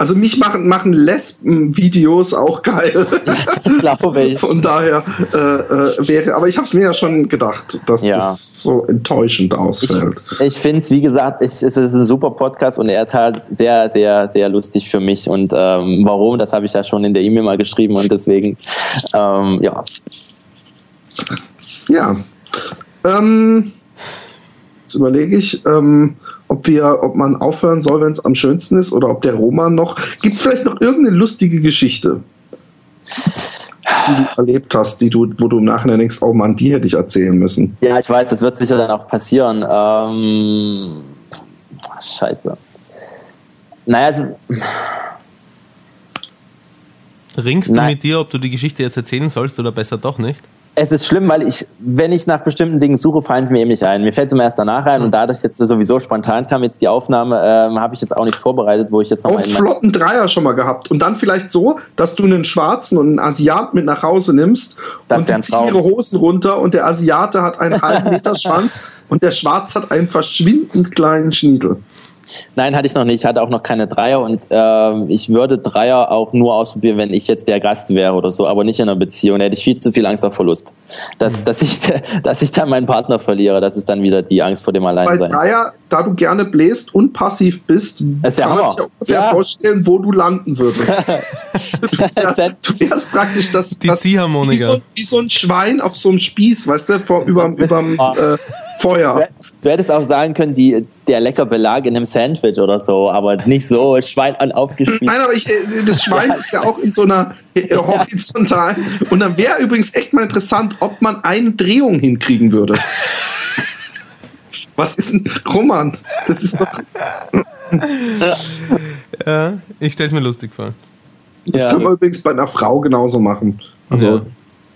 Also mich machen Lesben-Videos auch geil. Ja, das glaube ich. Von daher aber ich habe es mir ja schon gedacht, dass das so enttäuschend ausfällt. Ich finde es, wie gesagt, es ist ein super Podcast und er ist halt sehr, sehr, sehr lustig für mich. Und warum, das habe ich ja schon in der E-Mail mal geschrieben und deswegen, ja. Ja. Jetzt überlege ich, ob man aufhören soll, wenn es am schönsten ist, oder ob der Roman noch... Gibt es vielleicht noch irgendeine lustige Geschichte, die du erlebt hast, wo du im Nachhinein denkst, oh Mann, die hätte ich erzählen müssen? Ja, ich weiß, das wird sicher dann auch passieren. Scheiße. Naja, es ist... Ringst du mit dir, ob du die Geschichte jetzt erzählen sollst oder besser doch nicht? Es ist schlimm, weil wenn ich nach bestimmten Dingen suche, fallen es mir eben nicht ein. Mir fällt es immer erst danach ein und dadurch jetzt sowieso spontan kam jetzt die Aufnahme, habe ich jetzt auch nicht vorbereitet, wo ich jetzt noch einen flotten Dreier schon mal gehabt und dann vielleicht so, dass du einen Schwarzen und einen Asiaten mit nach Hause nimmst und die ziehen ihre Hosen runter und der Asiate hat einen halben Meter Schwanz und der Schwarze hat einen verschwindend kleinen Schniedel. Nein, hatte ich noch nicht. Ich hatte auch noch keine Dreier und ich würde Dreier auch nur ausprobieren, wenn ich jetzt der Gast wäre oder so, aber nicht in einer Beziehung. Da hätte ich viel zu viel Angst vor Verlust. Dass ich dann meinen Partner verliere, das ist dann wieder die Angst vor dem Alleinsein. Bei Dreier, da du gerne bläst und passiv bist, kann man sich ungefähr vorstellen, wo du landen würdest. du wärst praktisch das wie so ein Schwein auf so einem Spieß, weißt du, überm Feuer. Du hättest auch sagen können, der lecker Belag in einem Sandwich oder so, aber nicht so Schwein an aufgespielt. Nein, aber das Schwein ist ja auch in so einer horizontalen. Und dann wäre übrigens echt mal interessant, ob man eine Drehung hinkriegen würde. Was ist ein Roman? Das ist doch... Ja, ich stelle es mir lustig vor. Das kann man übrigens bei einer Frau genauso machen. Also,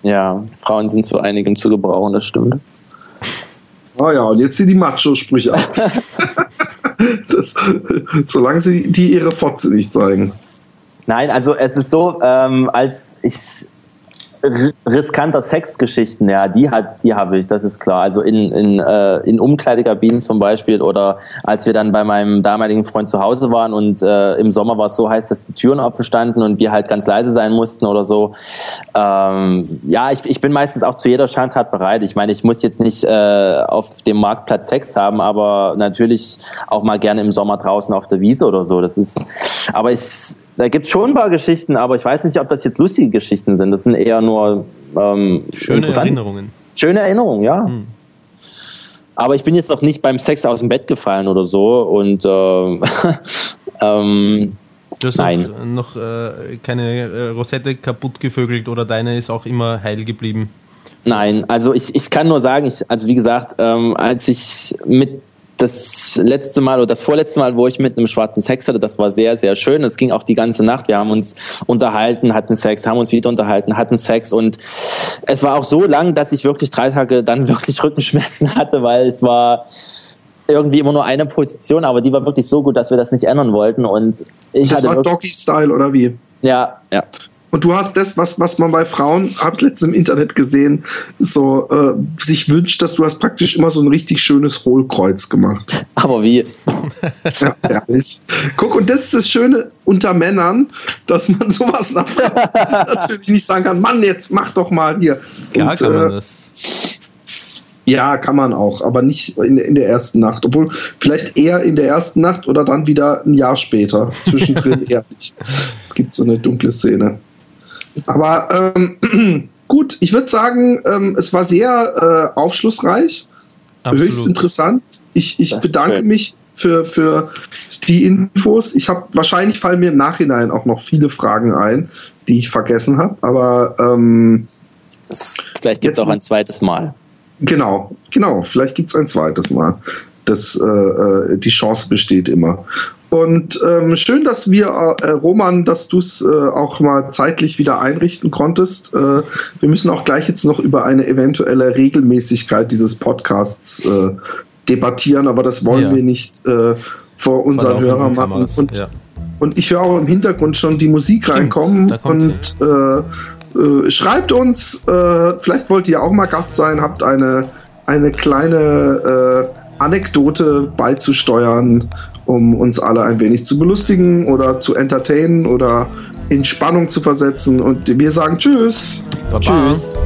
ja, Frauen sind zu einigem zu gebrauchen, das stimmt. Oh ja, und jetzt zieh die Macho-Sprüche aus. Solange sie die ihre Fotze nicht zeigen. Nein, also es ist so, als ich riskanter Sexgeschichten, ja, die habe ich, das ist klar. Also in Umkleidekabinen zum Beispiel oder als wir dann bei meinem damaligen Freund zu Hause waren und im Sommer war es so heiß, dass die Türen offen standen und wir halt ganz leise sein mussten oder so. Ja, ich bin meistens auch zu jeder Schandtat bereit. Ich meine, ich muss jetzt nicht auf dem Marktplatz Sex haben, aber natürlich auch mal gerne im Sommer draußen auf der Wiese oder so. Das ist, aber da gibt es schon ein paar Geschichten, aber ich weiß nicht, ob das jetzt lustige Geschichten sind. Das sind eher nur schöne Erinnerungen. Schöne Erinnerungen, ja. Mhm. Aber ich bin jetzt noch nicht beim Sex aus dem Bett gefallen oder so. Und du hast noch keine Rosette kaputt gevögelt oder deine ist auch immer heil geblieben? Nein, also ich kann nur sagen, also wie gesagt, als ich das letzte Mal oder das vorletzte Mal, wo ich mit einem schwarzen Sex hatte, das war sehr, sehr schön. Es ging auch die ganze Nacht. Wir haben uns unterhalten, hatten Sex, haben uns wieder unterhalten, hatten Sex und es war auch so lang, dass ich wirklich 3 Tage dann wirklich Rückenschmerzen hatte, weil es war irgendwie immer nur eine Position, aber die war wirklich so gut, dass wir das nicht ändern wollten. Und das war Doggy-Style oder wie? Ja, ja. Und du hast das, was man bei Frauen, hab letztens im Internet gesehen, so sich wünscht, dass du hast praktisch immer so ein richtig schönes Hohlkreuz gemacht. Aber wie? Ja, ehrlich. Guck, und das ist das Schöne unter Männern, dass man sowas natürlich nicht sagen kann, Mann, jetzt mach doch mal hier. Klar kann man das. Ja, kann man auch, aber nicht in der ersten Nacht. Obwohl, vielleicht eher in der ersten Nacht oder dann wieder ein Jahr später. Zwischendrin eher nicht. Es gibt so eine dunkle Szene. Aber gut, ich würde sagen, es war sehr aufschlussreich, höchst interessant. Ich bedanke mich für die Infos. Wahrscheinlich fallen mir im Nachhinein auch noch viele Fragen ein, die ich vergessen habe, aber vielleicht gibt es auch ein zweites Mal. Genau, vielleicht gibt es ein zweites Mal. Die Chance besteht immer. Und schön, dass wir, Roman, dass du es auch mal zeitlich wieder einrichten konntest. Wir müssen auch gleich jetzt noch über eine eventuelle Regelmäßigkeit dieses Podcasts debattieren, aber das wollen wir nicht vor unseren Hörern machen. Und ich höre auch im Hintergrund schon die Musik reinkommen. Und schreibt uns, vielleicht wollt ihr auch mal Gast sein, habt eine kleine Anekdote beizusteuern, um uns alle ein wenig zu belustigen oder zu entertainen oder in Spannung zu versetzen. Und wir sagen tschüss. Baba. Tschüss.